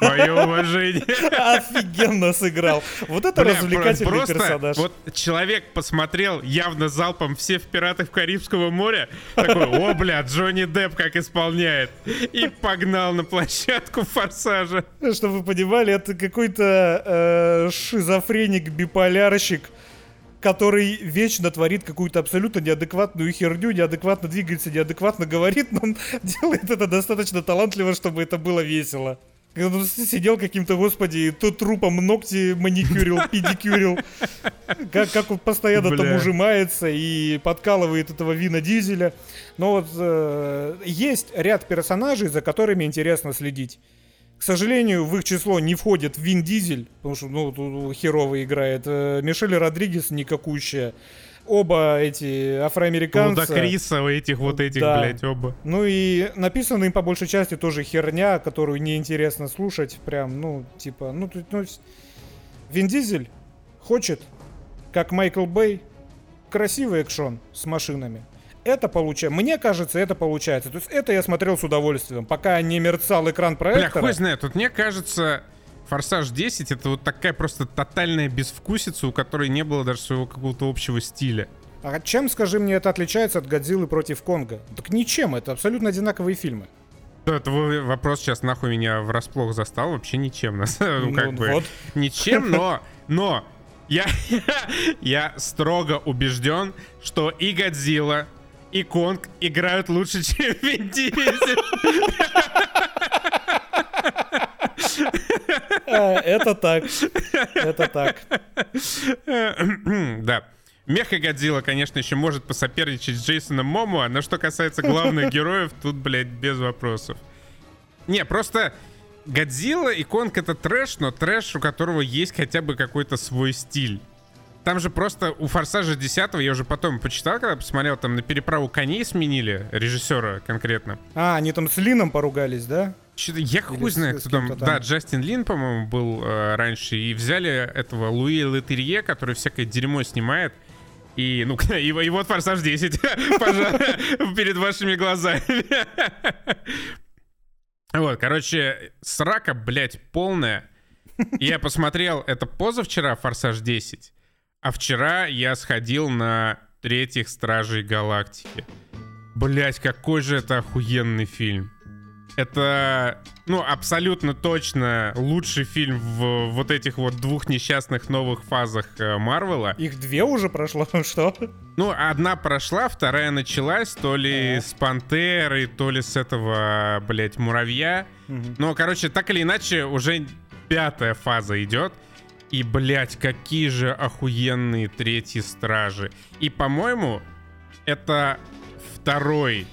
Мое уважение. Офигенно сыграл. Вот это развлекательный персонаж. Вот человек посмотрел явно залпом все в «Пиратах Карибского моря». Такой: о, бля, Джонни Депп как исполняет. И погнал на площадку «Форсажа». Чтобы вы понимали, это какой-то шизофреник-биполярщик, который вечно творит какую-то абсолютно неадекватную херню, неадекватно двигается, неадекватно говорит, но он делает это достаточно талантливо, чтобы это было весело. Когда он сидел каким-то, господи, то трупом ногти маникюрил, педикюрил. Как он постоянно там ужимается и подкалывает этого Вина Дизеля. Но вот есть ряд персонажей, за которыми интересно следить. К сожалению, в их число не входит Вин Дизель, потому что, ну, херово играет. Мишель Родригес никакущая. Оба эти афроамериканца. Ну, да, Криса, этих, да. Блядь, оба. Ну и написано им по большей части тоже херня, которую неинтересно слушать. Прям, ну, типа, ну, тут, ну... Вин Дизель хочет, как Майкл Бэй, красивый экшон с машинами. Это получается. Мне кажется, это получается. То есть это я смотрел с удовольствием, пока не мерцал экран проектора. Бля, хуй знает. Вот мне кажется... «Форсаж 10» — это вот такая просто тотальная безвкусица, у которой не было даже своего какого-то общего стиля. А чем, скажи мне, это отличается от «Годзиллы против Конга»? Так ничем, это абсолютно одинаковые фильмы. Это вопрос сейчас нахуй меня врасплох застал, вообще ничем. Ну, как бы, вот. Ничем, но я строго убежден, что и «Годзилла», и «Конг» играют лучше, чем Вин Дизель. Это так. Это так. Да. Меха-Годзилла, конечно, еще может посоперничать с Джейсоном Момоа, но что касается главных героев, тут, блядь, без вопросов. Не, просто «Годзилла» и «Конг» — это трэш, но трэш, у которого есть хотя бы какой-то свой стиль. Там же просто у «Форсажа 10» я уже потом почитал, когда посмотрел, там на «Переправу коней» сменили режиссера конкретно. А, они там с Лином поругались, да? Я хуй знаю, кто там. Да, Джастин Лин, по-моему, был раньше. И взяли этого Луи Летерье, который всякое дерьмо снимает. И, ну, и вот «Форсаж 10», пожалуйста, перед вашими глазами. Вот, короче, срака, блядь, полная. Я посмотрел это позавчера, «Форсаж 10», а вчера я сходил на «Третьих Стражей Галактики». Блядь, какой же это охуенный фильм. Это, ну, абсолютно точно лучший фильм в вот этих вот двух несчастных новых фазах Марвела. Их две уже прошло, что? Ну, одна прошла, вторая началась, то ли с «Пантеры», то ли с этого, блять, «Муравья». Mm-hmm. Ну, короче, так или иначе, уже пятая фаза идет. И, блять, какие же охуенные «Третьи стражи». И, по-моему, это второй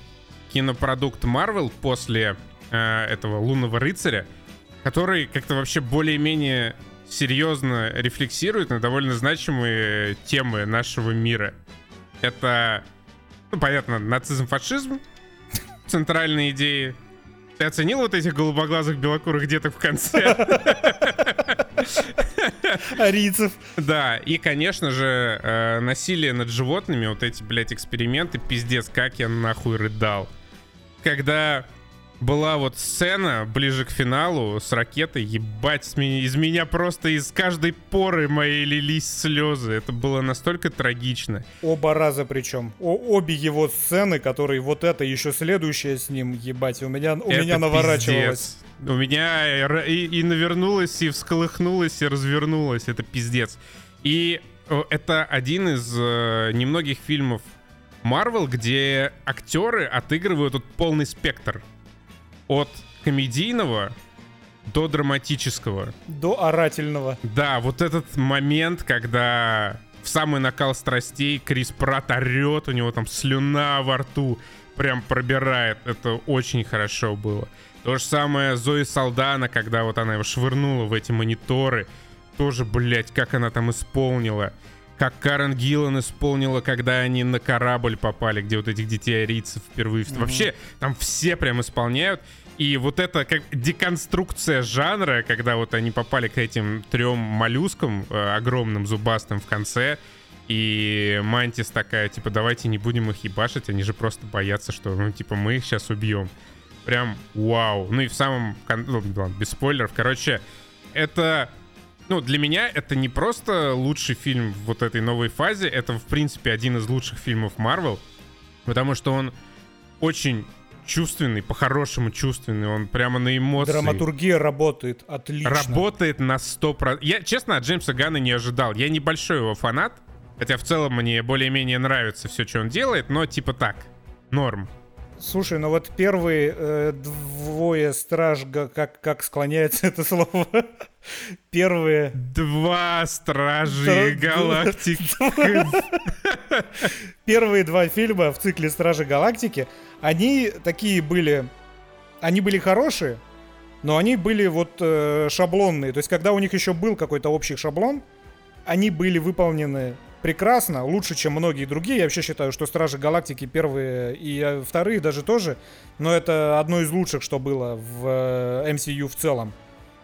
кинопродукт Marvel после этого «Лунного рыцаря», который как-то вообще более-менее серьезно рефлексирует на довольно значимые темы нашего мира. Это, ну, понятно, нацизм, фашизм, центральные идеи. Ты оценил вот этих голубоглазых белокурых деток в конце? арийцев. Да, и, конечно же, насилие над животными, вот эти, блядь, эксперименты, пиздец, как я нахуй рыдал. Когда была вот сцена ближе к финалу с ракетой, ебать, из меня просто из каждой поры моей лились слезы. Это было настолько трагично. Оба раза причем. Обе его сцены, которые вот это, еще следующая с ним, ебать, у меня наворачивалось. Пиздец. У меня и навернулось, и всколыхнулось, и развернулось. Это пиздец. И это один из немногих фильмов Marvel, где актеры отыгрывают вот полный спектр. От комедийного до драматического. До орательного. Да, вот этот момент, когда в самый накал страстей Крис Пратт орет, у него там слюна во рту прям пробирает. Это очень хорошо было. То же самое Зои Салдана, когда вот она его швырнула в эти мониторы. Тоже, блять, как она там исполнила. Как Карен Гиллан исполнила, когда они на корабль попали, где вот этих детей-арийцев впервые... Mm-hmm. Вообще, там все прям исполняют. И вот это как деконструкция жанра, когда вот они попали к этим трем моллюскам, огромным зубастым в конце, и Мантис такая, типа, давайте не будем их ебашить, они же просто боятся, что, ну, типа, мы их сейчас убьем. Прям вау. Ну и в самом... Ну, ладно, без спойлеров. Короче, это... Ну, для меня это не просто лучший фильм в вот этой новой фазе, это, в принципе, один из лучших фильмов Marvel, потому что он очень чувственный, по-хорошему чувственный, он прямо на эмоции. Драматургия работает отлично. Работает на 100%. Я, честно, от Джеймса Ганна не ожидал. Я небольшой его фанат, хотя в целом мне более-менее нравится все, что он делает, но типа так, норм. Слушай, ну вот первые двое стражга, как склоняется это слово? Первые... Два стражи галактики. Первые два фильма в цикле «Стражи галактики», они такие были... Они были хорошие, но они были вот шаблонные. То есть когда у них еще был какой-то общий шаблон, они были выполнены... прекрасно, лучше, чем многие другие. Я вообще считаю, что «Стражи Галактики» первые и вторые даже тоже, но это одно из лучших, что было в MCU в целом.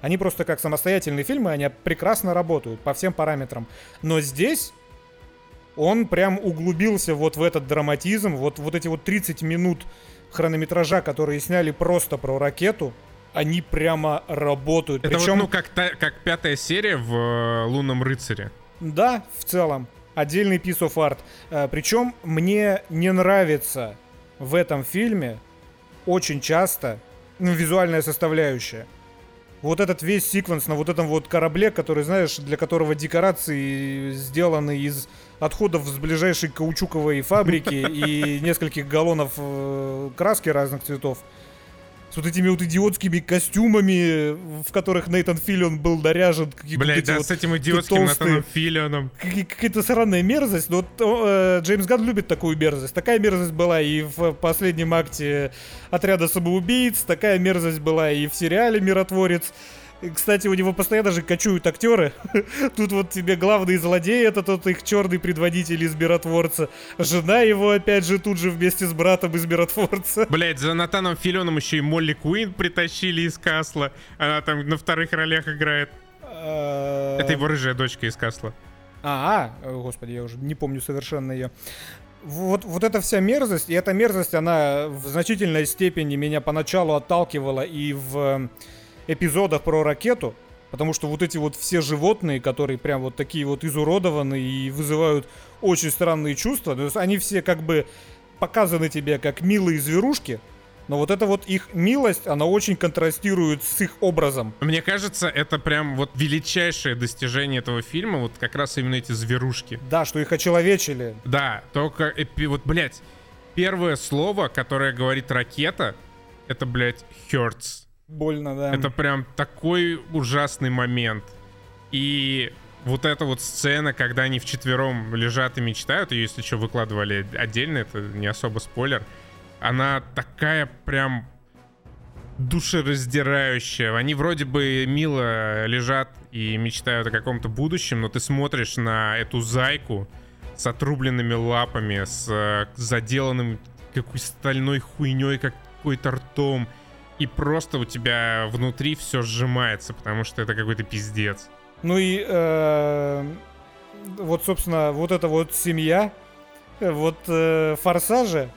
Они просто как самостоятельные фильмы, они прекрасно работают по всем параметрам. Но здесь он прям углубился вот в этот драматизм, вот эти вот 30 минут хронометража, которые сняли просто про ракету. Они прямо работают. Это причем... вот, ну, как пятая серия в «Лунном рыцаре». Да, в целом. Отдельный piece of art. Причем мне не нравится в этом фильме очень часто визуальная составляющая. Вот этот весь секвенс на вот этом вот корабле, который, знаешь, для которого декорации сделаны из отходов с ближайшей каучуковой фабрики и нескольких галлонов краски разных цветов. С вот этими вот идиотскими костюмами, в которых Нейтан Филлион был наряжен. Блять, да, вот с этим идиотским Нейтаном Филлионом. Какая-то сраная мерзость. Но Джеймс Ганн любит такую мерзость. Такая мерзость была и в последнем акте «Отряда самоубийц», такая мерзость была и в сериале «Миротворец». Кстати, у него постоянно же кочуют актеры. Тут вот тебе главный злодей, это тот их черный предводитель из «Миротворца». Жена его, опять же, тут же вместе с братом из «Миротворца». Блять, за Натаном Филлионом еще и Молли Куин притащили из «Касла». Она там на вторых ролях играет. Это его рыжая дочка из «Касла». Господи, я уже не помню совершенно ее. Вот эта вся мерзость, и эта мерзость, она в значительной степени меня поначалу отталкивала и в... эпизодах про ракету, потому что вот эти вот все животные, которые прям вот такие вот изуродованные и вызывают очень странные чувства, то есть они все как бы показаны тебе как милые зверушки, но вот эта вот их милость, она очень контрастирует с их образом. Мне кажется, это прям вот величайшее достижение этого фильма, вот как раз именно эти зверушки. Да, что их очеловечили. Да, только, вот, блядь, первое слово, которое говорит ракета, это, блядь, hurts. Больно, да. Это прям такой ужасный момент. И вот эта вот сцена, когда они вчетвером лежат и мечтают, ее, если что, выкладывали отдельно, это не особо спойлер. Она такая прям душераздирающая. Они вроде бы мило лежат и мечтают о каком-то будущем, но ты смотришь на эту зайку с отрубленными лапами, с заделанным какой-то стальной хуйней, какой-то ртом. И просто у тебя внутри все сжимается, потому что это какой-то пиздец. Ну и вот, собственно, вот эта вот семья, вот Форсажа,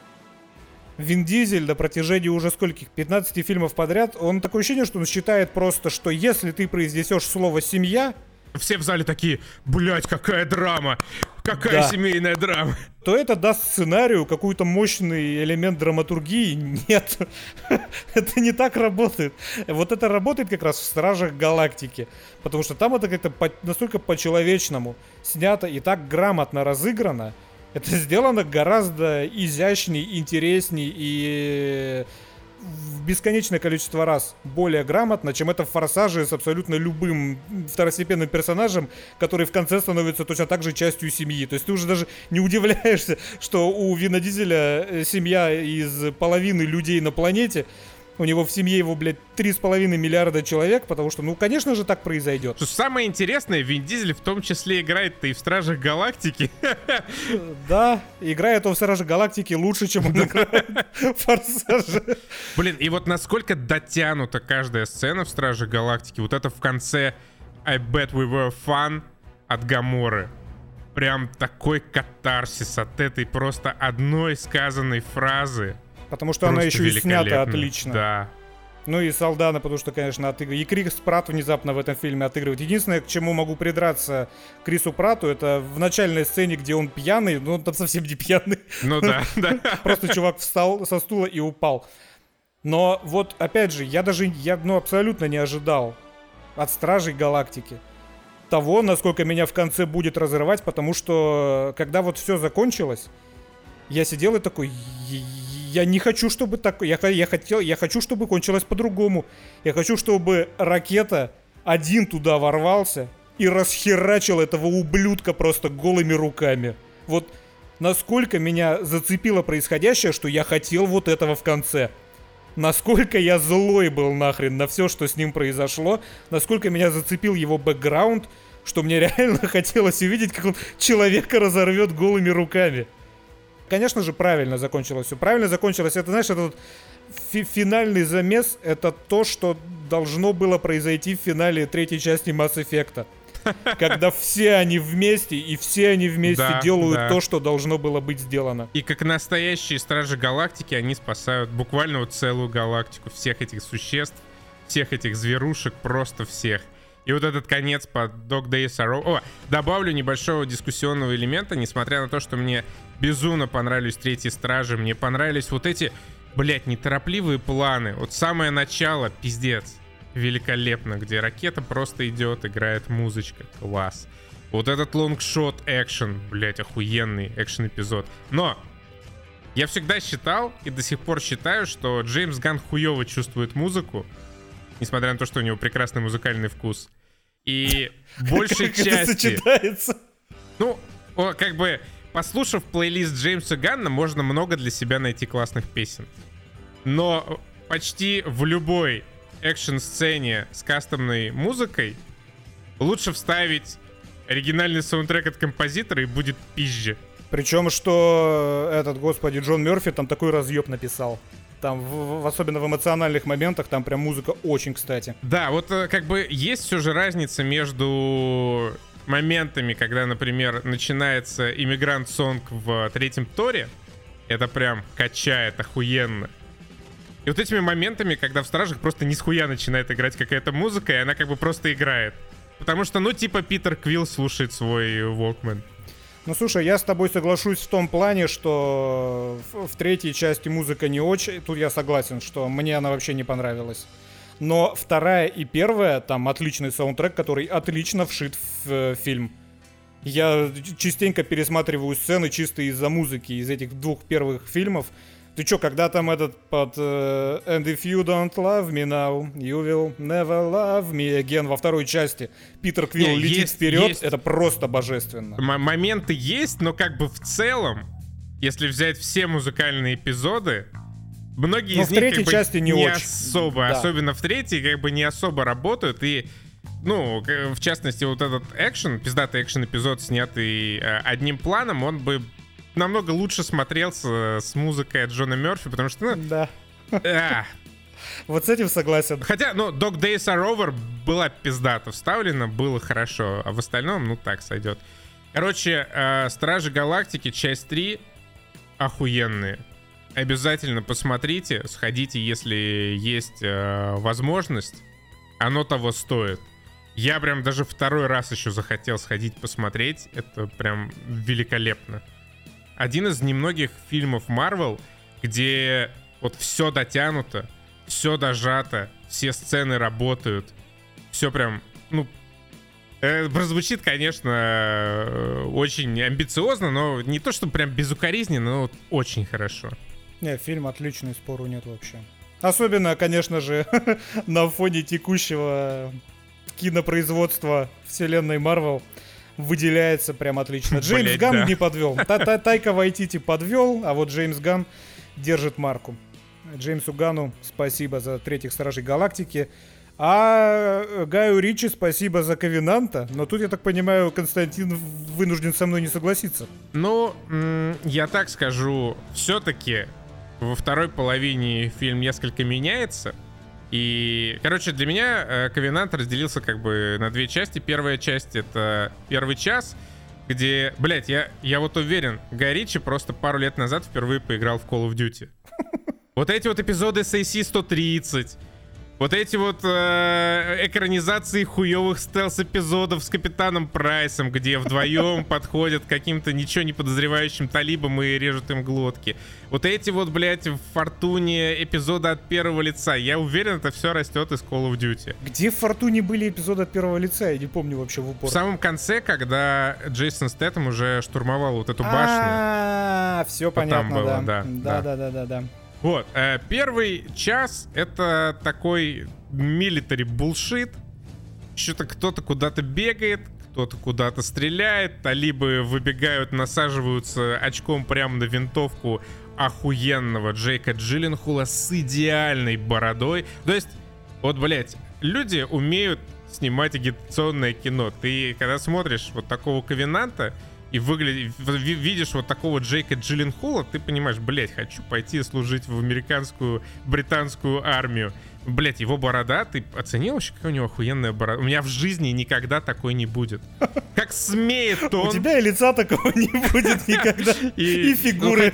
Вин Дизель на протяжении уже скольких, 15 фильмов подряд, он такое ощущение, что он считает просто, что если ты произнесешь слово «семья», все в зале такие: блять, какая драма, какая семейная драма, то это даст сценарию какой-то мощный элемент драматургии. Нет, это не так работает. Вот это работает как раз в «Стражах Галактики», потому что там это как-то настолько по-человечному снято и так грамотно разыграно. Это сделано гораздо изящней, интересней и в бесконечное количество раз более грамотно, чем это в «Форсаже» с абсолютно любым второстепенным персонажем, который в конце становится точно так же частью семьи. То есть ты уже даже не удивляешься, что у Вина Дизеля семья из половины людей на планете. У него в семье его, блядь, 3,5 миллиарда человек, потому что, ну, конечно же, так произойдет. Самое интересное, Вин Дизель в том числе играет-то и в «Стражах Галактики». Да, играет он в «Стражах Галактики» лучше, чем он играет в «Форсаже». Блин, и вот насколько дотянута каждая сцена в «Стражах Галактики». Вот это в конце «I bet we were fun» от Гаморы. Прям такой катарсис от этой просто одной сказанной фразы. Потому что просто она еще и снята отлично. Да. Ну и Салдана, потому что, конечно, отыгрывает. И Крис Пратт внезапно в этом фильме отыгрывает. Единственное, к чему могу придраться Крису Прату, это в начальной сцене, где он пьяный, но он там совсем не пьяный. Ну да, да. Просто чувак встал со стула и упал. Но вот, опять же, я абсолютно не ожидал от «Стражей Галактики» того, насколько меня в конце будет разрывать, потому что, когда вот все закончилось, я сидел и такой... Я не хочу, чтобы так... Я хочу, чтобы кончилось по-другому. Я хочу, чтобы ракета один туда ворвался и расхерачил этого ублюдка просто голыми руками. Вот насколько меня зацепило происходящее, что я хотел вот этого в конце. Насколько я злой был нахрен на все, что с ним произошло. Насколько меня зацепил его бэкграунд, что мне реально хотелось увидеть, как он человека разорвет голыми руками. Конечно же, правильно закончилось все. Правильно закончилось. Это, знаешь, этот финальный замес, это то, что должно было произойти в финале третьей части Mass Effect'а. Когда все они вместе, и все они вместе делают то, что должно было быть сделано. И как настоящие Стражи Галактики, они спасают буквально вот целую галактику. Всех этих существ, всех этих зверушек, просто всех. И вот этот конец под Dog Days Are Over. Добавлю небольшого дискуссионного элемента, несмотря на то, что мне безумно понравились третьи Стражи, мне понравились вот эти, блять, неторопливые планы. Вот самое начало, пиздец, великолепно, где ракета просто идет, играет музычка, класс. Вот этот лонгшот экшен, блять, охуенный экшен эпизод. Но я всегда считал и до сих пор считаю, что Джеймс Ганн хуёво чувствует музыку, несмотря на то, что у него прекрасный музыкальный вкус. И большей части... Как это сочетается? Ну, как бы, послушав плейлист Джеймса Ганна, можно много для себя найти классных песен. Но почти в любой экшн-сцене с кастомной музыкой лучше вставить оригинальный саундтрек от композитора, и будет пизже. Причем, что этот, господи, Джон Мёрфи там такой разъеб написал. Там, особенно в эмоциональных моментах, там прям музыка очень кстати. Да, вот как бы есть все же разница между моментами, когда, например, начинается иммигрант сонг в третьем Торе. Это прям качает охуенно. И вот этими моментами, когда в Стражах просто ни с хуя начинает играть какая-то музыка, и она как бы просто играет. Потому что, ну, типа Питер Квилл слушает свой Walkman. Ну, слушай, я с тобой соглашусь в том плане, что в третьей части музыка не очень... Тут я согласен, что мне она вообще не понравилась. Но вторая и первая, там отличный саундтрек, который отлично вшит в фильм. Я частенько пересматриваю сцены чисто из-за музыки, из этих двух первых фильмов. Ты чё, когда там этот под «And if you don't love me now, you will never love me again» во второй части Питер Квилл летит вперед, есть. Это просто божественно. Моменты есть, но как бы в целом, если взять все музыкальные эпизоды, многие но из них как бы части не особо, особенно в третьей, как бы не особо работают. И, ну, в частности, вот этот экшен, пиздатый экшен-эпизод, снятый одним планом, он бы намного лучше смотрелся с музыкой от Джона Мёрфи, потому что, ну... Да. Вот с этим согласен. Хотя, ну, Dog Days Are Over была пиздато вставлена, было хорошо. А в остальном, ну, так сойдет. Короче, Стражи Галактики, часть 3, охуенные. Обязательно посмотрите, сходите, если есть возможность. Оно того стоит. Я прям даже второй раз еще захотел сходить посмотреть. Это прям великолепно. Один из немногих фильмов Marvel, где вот все дотянуто, все дожато, все сцены работают. Все прям, ну... прозвучит, конечно, очень амбициозно, но не то, что прям безукоризненно, но очень хорошо. Нет, фильм отличный, спору нет вообще. Особенно, конечно же, на фоне текущего кинопроизводства вселенной Marvel выделяется прям отлично. Джеймс Ганн не подвел. Тайка Вайтити подвел, а вот Джеймс Ганн держит марку. Джеймсу Ганну спасибо за «Третьих Стражей Галактики». А Гаю Ричи спасибо за «Ковенанта», но тут, я так понимаю, Константин вынужден со мной не согласиться. Ну, я так скажу, все-таки во второй половине фильм несколько меняется. И, короче, для меня «Ковенант» разделился как бы на две части. Первая часть — это первый час, где, блять, я вот уверен, Гай Ричи просто пару лет назад впервые поиграл в Call of Duty. Вот эти вот эпизоды с AC-130, вот эти вот экранизации хуёвых стелс-эпизодов с Капитаном Прайсом, где вдвоем подходят к каким-то ничего не подозревающим талибам и режут им глотки. Вот эти вот, блядь, в «Фортуне» эпизоды от первого лица. Я уверен, это все растет из Call of Duty. Где в «Фортуне» были эпизоды от первого лица? Я не помню вообще в упор. В самом конце, когда Джейсон Стэттем уже штурмовал вот эту башню. Все понятно, да. Да. Вот, первый час — это такой милитари булшит. Что-то кто-то куда-то бегает, кто-то куда-то стреляет, талибы выбегают, насаживаются очком прямо на винтовку охуенного Джейка Джилленхула с идеальной бородой. То есть, вот, блять, люди умеют снимать агитационное кино. Ты, когда смотришь вот такого «Ковенанта», и видишь вот такого Джейка Джилленхола, ты понимаешь, блять, хочу пойти служить в американскую, британскую армию. Блять, его борода, ты оценил вообще, какая у него охуенная борода? У меня в жизни никогда такой не будет. Как смеет он... У тебя и лица такого не будет никогда, и фигуры.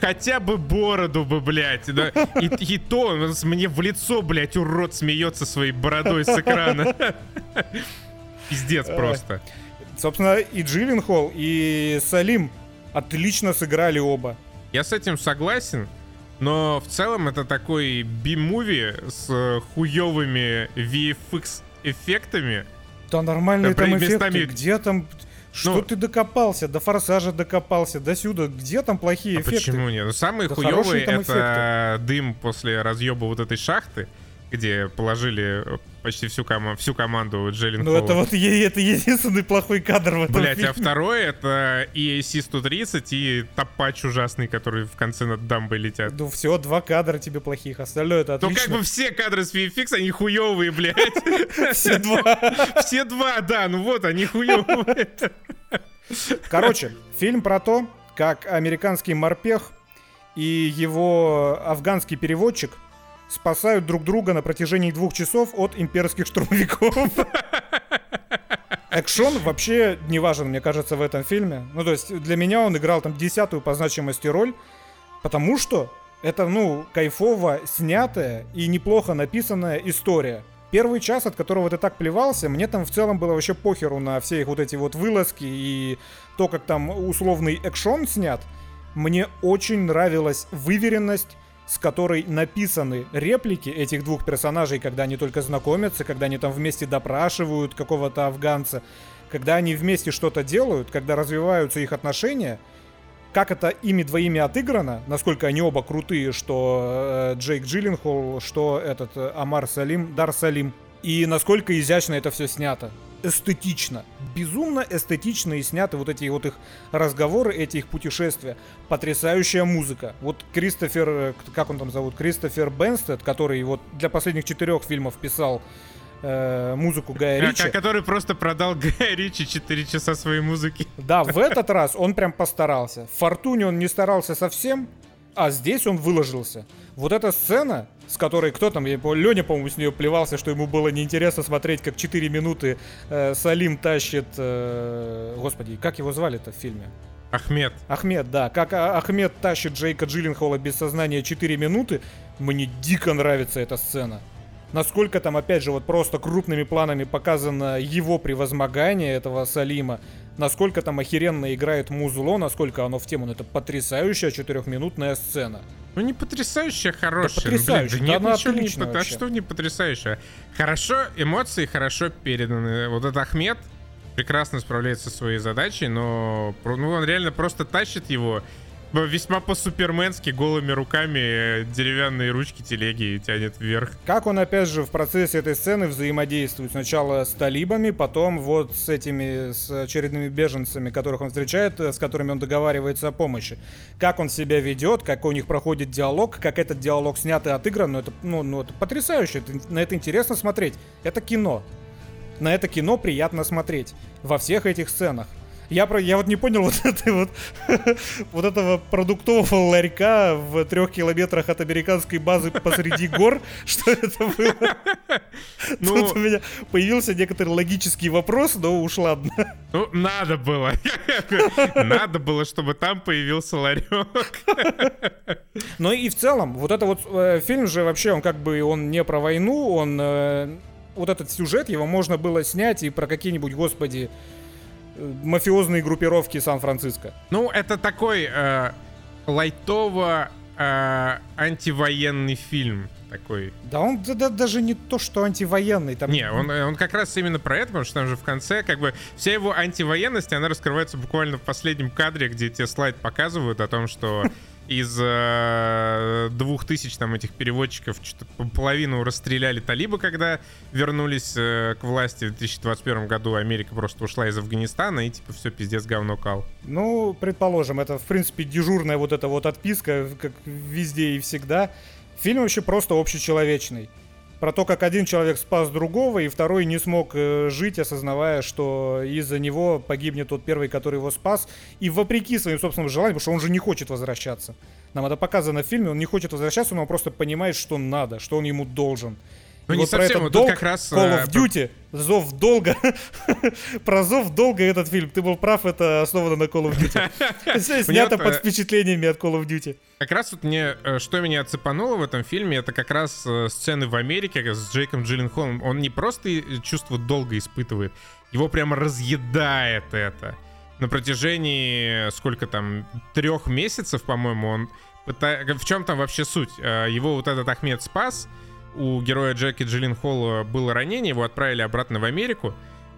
Хотя бы бороду бы, блядь. Да. И то он мне в лицо, блядь, урод смеется своей бородой с экрана. Пиздец просто. Собственно, и Джилленхол, и Салим отлично сыграли оба. Я с этим согласен, но в целом это такой би-муви с хуёвыми VFX-эффектами. Да нормальные там местами... эффекты, где там... Что ты докопался? До «Форсажа» докопался, до сюда. Где там плохие эффекты? Почему нет? Ну, самые хуёвые — это дым после разъёба вот этой шахты, где положили почти всю команду Джилленхола. Ну это вот это единственный плохой кадр в этом фильме. А второе — это и AC-130, и топач ужасный, который в конце над дамбой летят. Ну всего два кадра тебе плохих, остальное это отлично. Ну как бы все кадры с VFX, они хуёвые, блядь. Все два. Все два, да, ну вот они хуёвые. Короче, фильм про то, как американский морпех и его афганский переводчик спасают друг друга на протяжении 2 часов от имперских штурмовиков. Экшон вообще не важен, мне кажется, в этом фильме. Ну, то есть, для меня он играл там 10-ю по значимости роль, потому что это, ну, кайфово снятая и неплохо написанная история. Первый час, от которого ты так плевался, мне там в целом было вообще похеру на все их вот эти вот вылазки и то, как там условный экшон снят. Мне очень нравилась выверенность, с которой написаны реплики этих двух персонажей, когда они только знакомятся, когда они там вместе допрашивают какого-то афганца, когда они вместе что-то делают, когда развиваются их отношения, как это ими двоими отыграно, насколько они оба крутые, что Джейк Джилленхол, что этот Амар Салим, Дар Салим, и насколько изящно это все снято. Эстетично. Безумно эстетично и сняты вот эти вот их разговоры, эти их путешествия. Потрясающая музыка. Вот Кристофер, как он там зовут? Кристофер Бенстед, который вот для последних 4 фильмов писал музыку Гая Ричи. Который просто продал Гая Ричи 4 часа своей музыки. Да, в этот раз он прям постарался. В «Фортуне» он не старался совсем, а здесь он выложился. Вот эта сцена с которой кто там, я помню, Леня, по-моему, с нее плевался, что ему было неинтересно смотреть, как 4 минуты Салим тащит... Господи, как его звали-то в фильме? Ахмед, да. Как Ахмед тащит Джейка Джилленхола без сознания 4 минуты. Мне дико нравится эта сцена. Насколько там, опять же, вот просто крупными планами показано его превозмогание, этого Салима. Насколько там охеренно играет музло, насколько оно в тему. Ну, это потрясающая 4-минутная сцена. Ну, не потрясающая, хорошая. Да, потрясающая. Блин, да, да нет, ничего не потрясающая. А что не потрясающая? Хорошо, эмоции хорошо переданы. Вот этот Ахмед прекрасно справляется со своей задачей, но он реально просто тащит его весьма по-суперменски голыми руками, деревянные ручки телеги тянет вверх. Как он, опять же, в процессе этой сцены взаимодействует сначала с талибами, потом вот с этими, с очередными беженцами, которых он встречает, с которыми он договаривается о помощи. Как он себя ведет, как у них проходит диалог, как этот диалог снят и отыгран, это потрясающе, на это интересно смотреть. Это кино. На это кино приятно смотреть во всех этих сценах. Я вот не понял вот этого продуктового ларька в 3 километрах от американской базы посреди гор, что это было. Тут у меня появился некоторый логический вопрос, но уж ладно. Ну, надо было. Надо было, чтобы там появился ларек. Ну и в целом, вот это вот фильм же вообще, он как бы, он не про войну, он... Вот этот сюжет, его можно было снять и про какие-нибудь, господи, мафиозные группировки Сан-Франциско. Ну, это такой лайтово антивоенный фильм такой. Да он даже не то, что антивоенный. Там... Не, он как раз именно про это, потому что там же в конце как бы вся его антивоенность, она раскрывается буквально в последнем кадре, где тебе слайд показывают о том, что... Из 2000 там этих переводчиков половину расстреляли талибы, когда вернулись к власти в 2021 году. Америка просто ушла из Афганистана и типа все, пиздец, говно, кал. Ну, предположим, это в принципе дежурная вот эта вот отписка, как везде и всегда. Фильм вообще просто общечеловечный. Про то, как один человек спас другого, и второй не смог жить, осознавая, что из-за него погибнет тот первый, который его спас. И вопреки своим собственным желаниям, потому что он же не хочет возвращаться. Нам это показано в фильме, он не хочет возвращаться, но он просто понимает, что надо, что он ему должен. Ну, не совсем, вот тут как раз... Call of Duty, зов долга. Про зов долга этот фильм, ты был прав, это основано на Call of Duty. Снято под впечатлениями от Call of Duty. Как раз вот что меня оцепануло в этом фильме, это как раз сцены в Америке с Джейком Джилленхолом. Он не просто чувство долга испытывает, его прямо разъедает это. На протяжении, 3 месяцев, по-моему, он... В чем там вообще суть? Его вот этот Ахмед спас... У героя Джеки Джилленхола было ранение, его отправили обратно в Америку,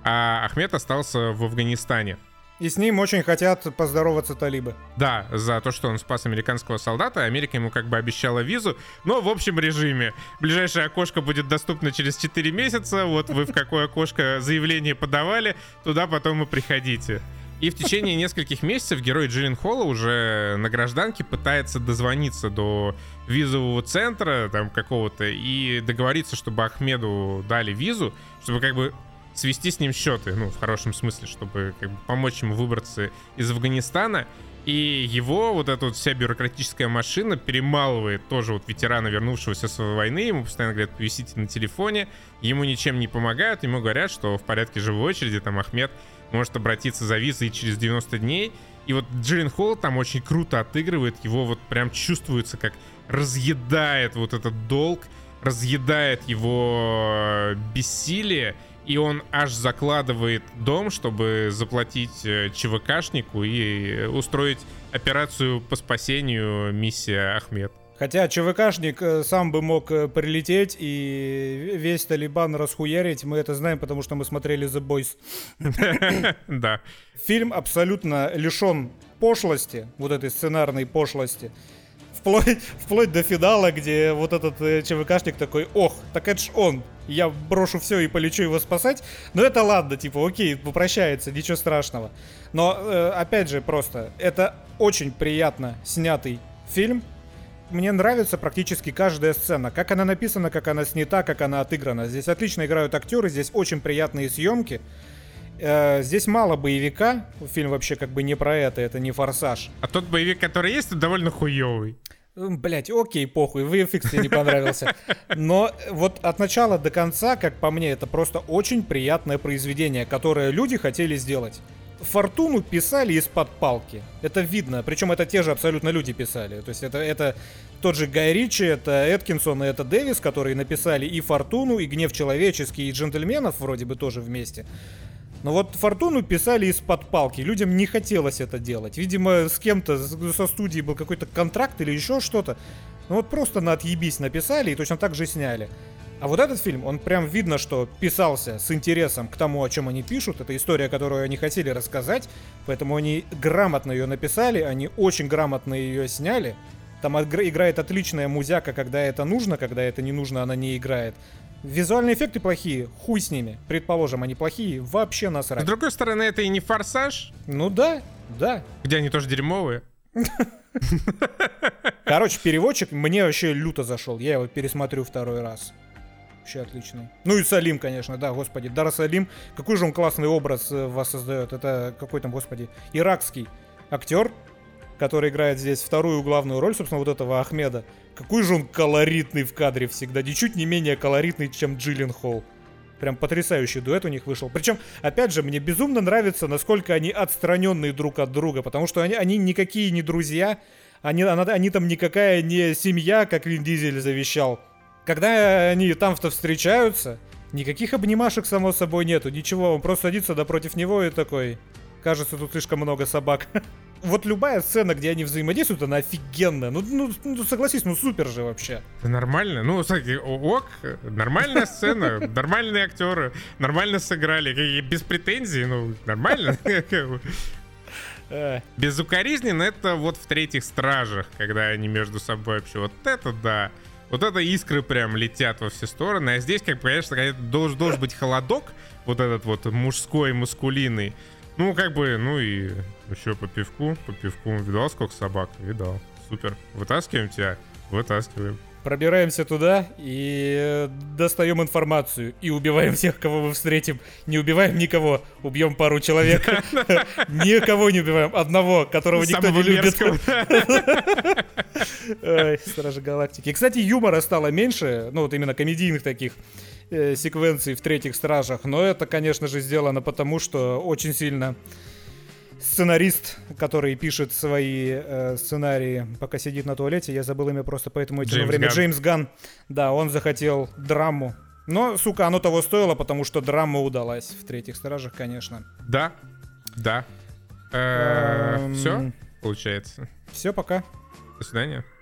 а Ахмед остался в Афганистане. И с ним очень хотят поздороваться талибы. Да, за то, что он спас американского солдата. Америка ему как бы обещала визу, но в общем режиме. Ближайшее окошко будет доступно через 4 месяца, вот вы в какое окошко заявление подавали, туда потом и приходите. И в течение нескольких месяцев герой Джилленхола уже на гражданке пытается дозвониться до визового центра там какого-то и договориться, чтобы Ахмеду дали визу, чтобы как бы свести с ним счеты, ну, в хорошем смысле, чтобы как бы помочь ему выбраться из Афганистана. И его вот эта вот вся бюрократическая машина перемалывает тоже вот ветерана, вернувшегося с войны. Ему постоянно говорят, повисите на телефоне. Ему ничем не помогают. Ему говорят, что в порядке живой очереди там Ахмед может обратиться за визой через 90 дней. И вот Джилленхол там очень круто отыгрывает. Его вот прям чувствуется, как разъедает вот этот долг. Разъедает его бессилие. И он аж закладывает дом, чтобы заплатить ЧВКшнику и устроить операцию по спасению миссия Ахмед. Хотя ЧВКшник сам бы мог прилететь и весь Талибан расхуярить. Мы это знаем, потому что мы смотрели The Boys. Да. Фильм абсолютно лишен пошлости, вот этой сценарной пошлости. Вплоть до финала, где вот этот ЧВКшник такой, так это ж он, я брошу все и полечу его спасать. Но это ладно, окей, попрощается, ничего страшного. Но, опять же, просто, это очень приятно снятый фильм. Мне нравится практически каждая сцена. Как она написана, как она снята, как она отыграна. Здесь отлично играют актеры, здесь очень приятные съемки. Здесь мало боевика. Фильм вообще как бы не про это не «Форсаж». А тот боевик, который есть, он довольно хуёвый. Блять, окей, похуй, VFX тебе не понравился. Но вот от начала до конца, как по мне, это просто очень приятное произведение, которое люди хотели сделать. Фортуну писали из-под палки. Это видно. Причем это те же абсолютно люди писали. То есть это тот же Гай Ричи, это Эткинсон и это Дэвис, которые написали и Фортуну, и Гнев человеческий, и Джентльменов вроде бы тоже вместе. Но вот Фортуну писали из-под палки. Людям не хотелось это делать. Видимо, с кем-то со студией был какой-то контракт или еще что-то. Ну вот просто на отъебись написали и точно так же сняли. А вот этот фильм, он прям видно, что писался с интересом к тому, о чем они пишут. Это история, которую они хотели рассказать, поэтому они грамотно ее написали, они очень грамотно ее сняли. Там играет отличная музяка, когда это нужно, когда это не нужно, она не играет. Визуальные эффекты плохие, хуй с ними. Предположим, они плохие, вообще насрать. С другой стороны, это и не «Форсаж». Ну да, да. Где они тоже дерьмовые. Короче, переводчик мне вообще люто зашел. Я его пересмотрю второй раз. Вообще отличный. Ну и Салим, конечно, да, господи. Дар Салим, какой же он классный образ воссоздает. Это какой там, господи, иракский актер, который играет здесь вторую главную роль, собственно, вот этого Ахмеда. Какой же он колоритный в кадре всегда. Ничуть не менее колоритный, чем Джилленхол. Прям потрясающий дуэт у них вышел. Причем, опять же, мне безумно нравится, насколько они отстраненные друг от друга. Потому что они никакие не друзья. Они там никакая не семья, как Вин Дизель завещал. Когда они там-то встречаются, никаких обнимашек, само собой, нету. Ничего, он просто садится напротив него и такой: кажется, тут слишком много собак. Вот любая сцена, где они взаимодействуют, она офигенная. Ну, согласись, ну супер же вообще. Это нормально. Ну, кстати, ок, нормальная сцена, нормальные актеры, нормально сыграли. Без претензий, ну, нормально. Безукоризненно это вот в «Третьих стражах», когда они между собой вообще. Вот это да. Вот это искры прям летят во все стороны. А здесь, как бы, конечно, должен быть холодок. Вот этот вот мужской, маскулинный. Ну, как бы, ну и еще по пивку. По пивку. Видал, сколько собак? Видал. Супер. Вытаскиваем тебя? Вытаскиваем. Пробираемся туда и достаем информацию. И убиваем всех, кого мы встретим. Не убиваем никого. Убьем пару человек. Никого не убиваем. Одного, которого никто не любит. Ой, Стражи Галактики. Кстати, юмора стало меньше. Ну вот именно комедийных таких секвенций в «Третьих стражах». Но это, конечно же, сделано потому, что очень сильно сценарист, который пишет свои сценарии, пока сидит на туалете, я забыл имя просто, поэтому это время. Джеймс Ганн. Да, он захотел драму. Но, сука, оно того стоило, потому что драма удалась в «Третьих стражах», конечно. Да, да. Все, получается. Все, пока. До свидания.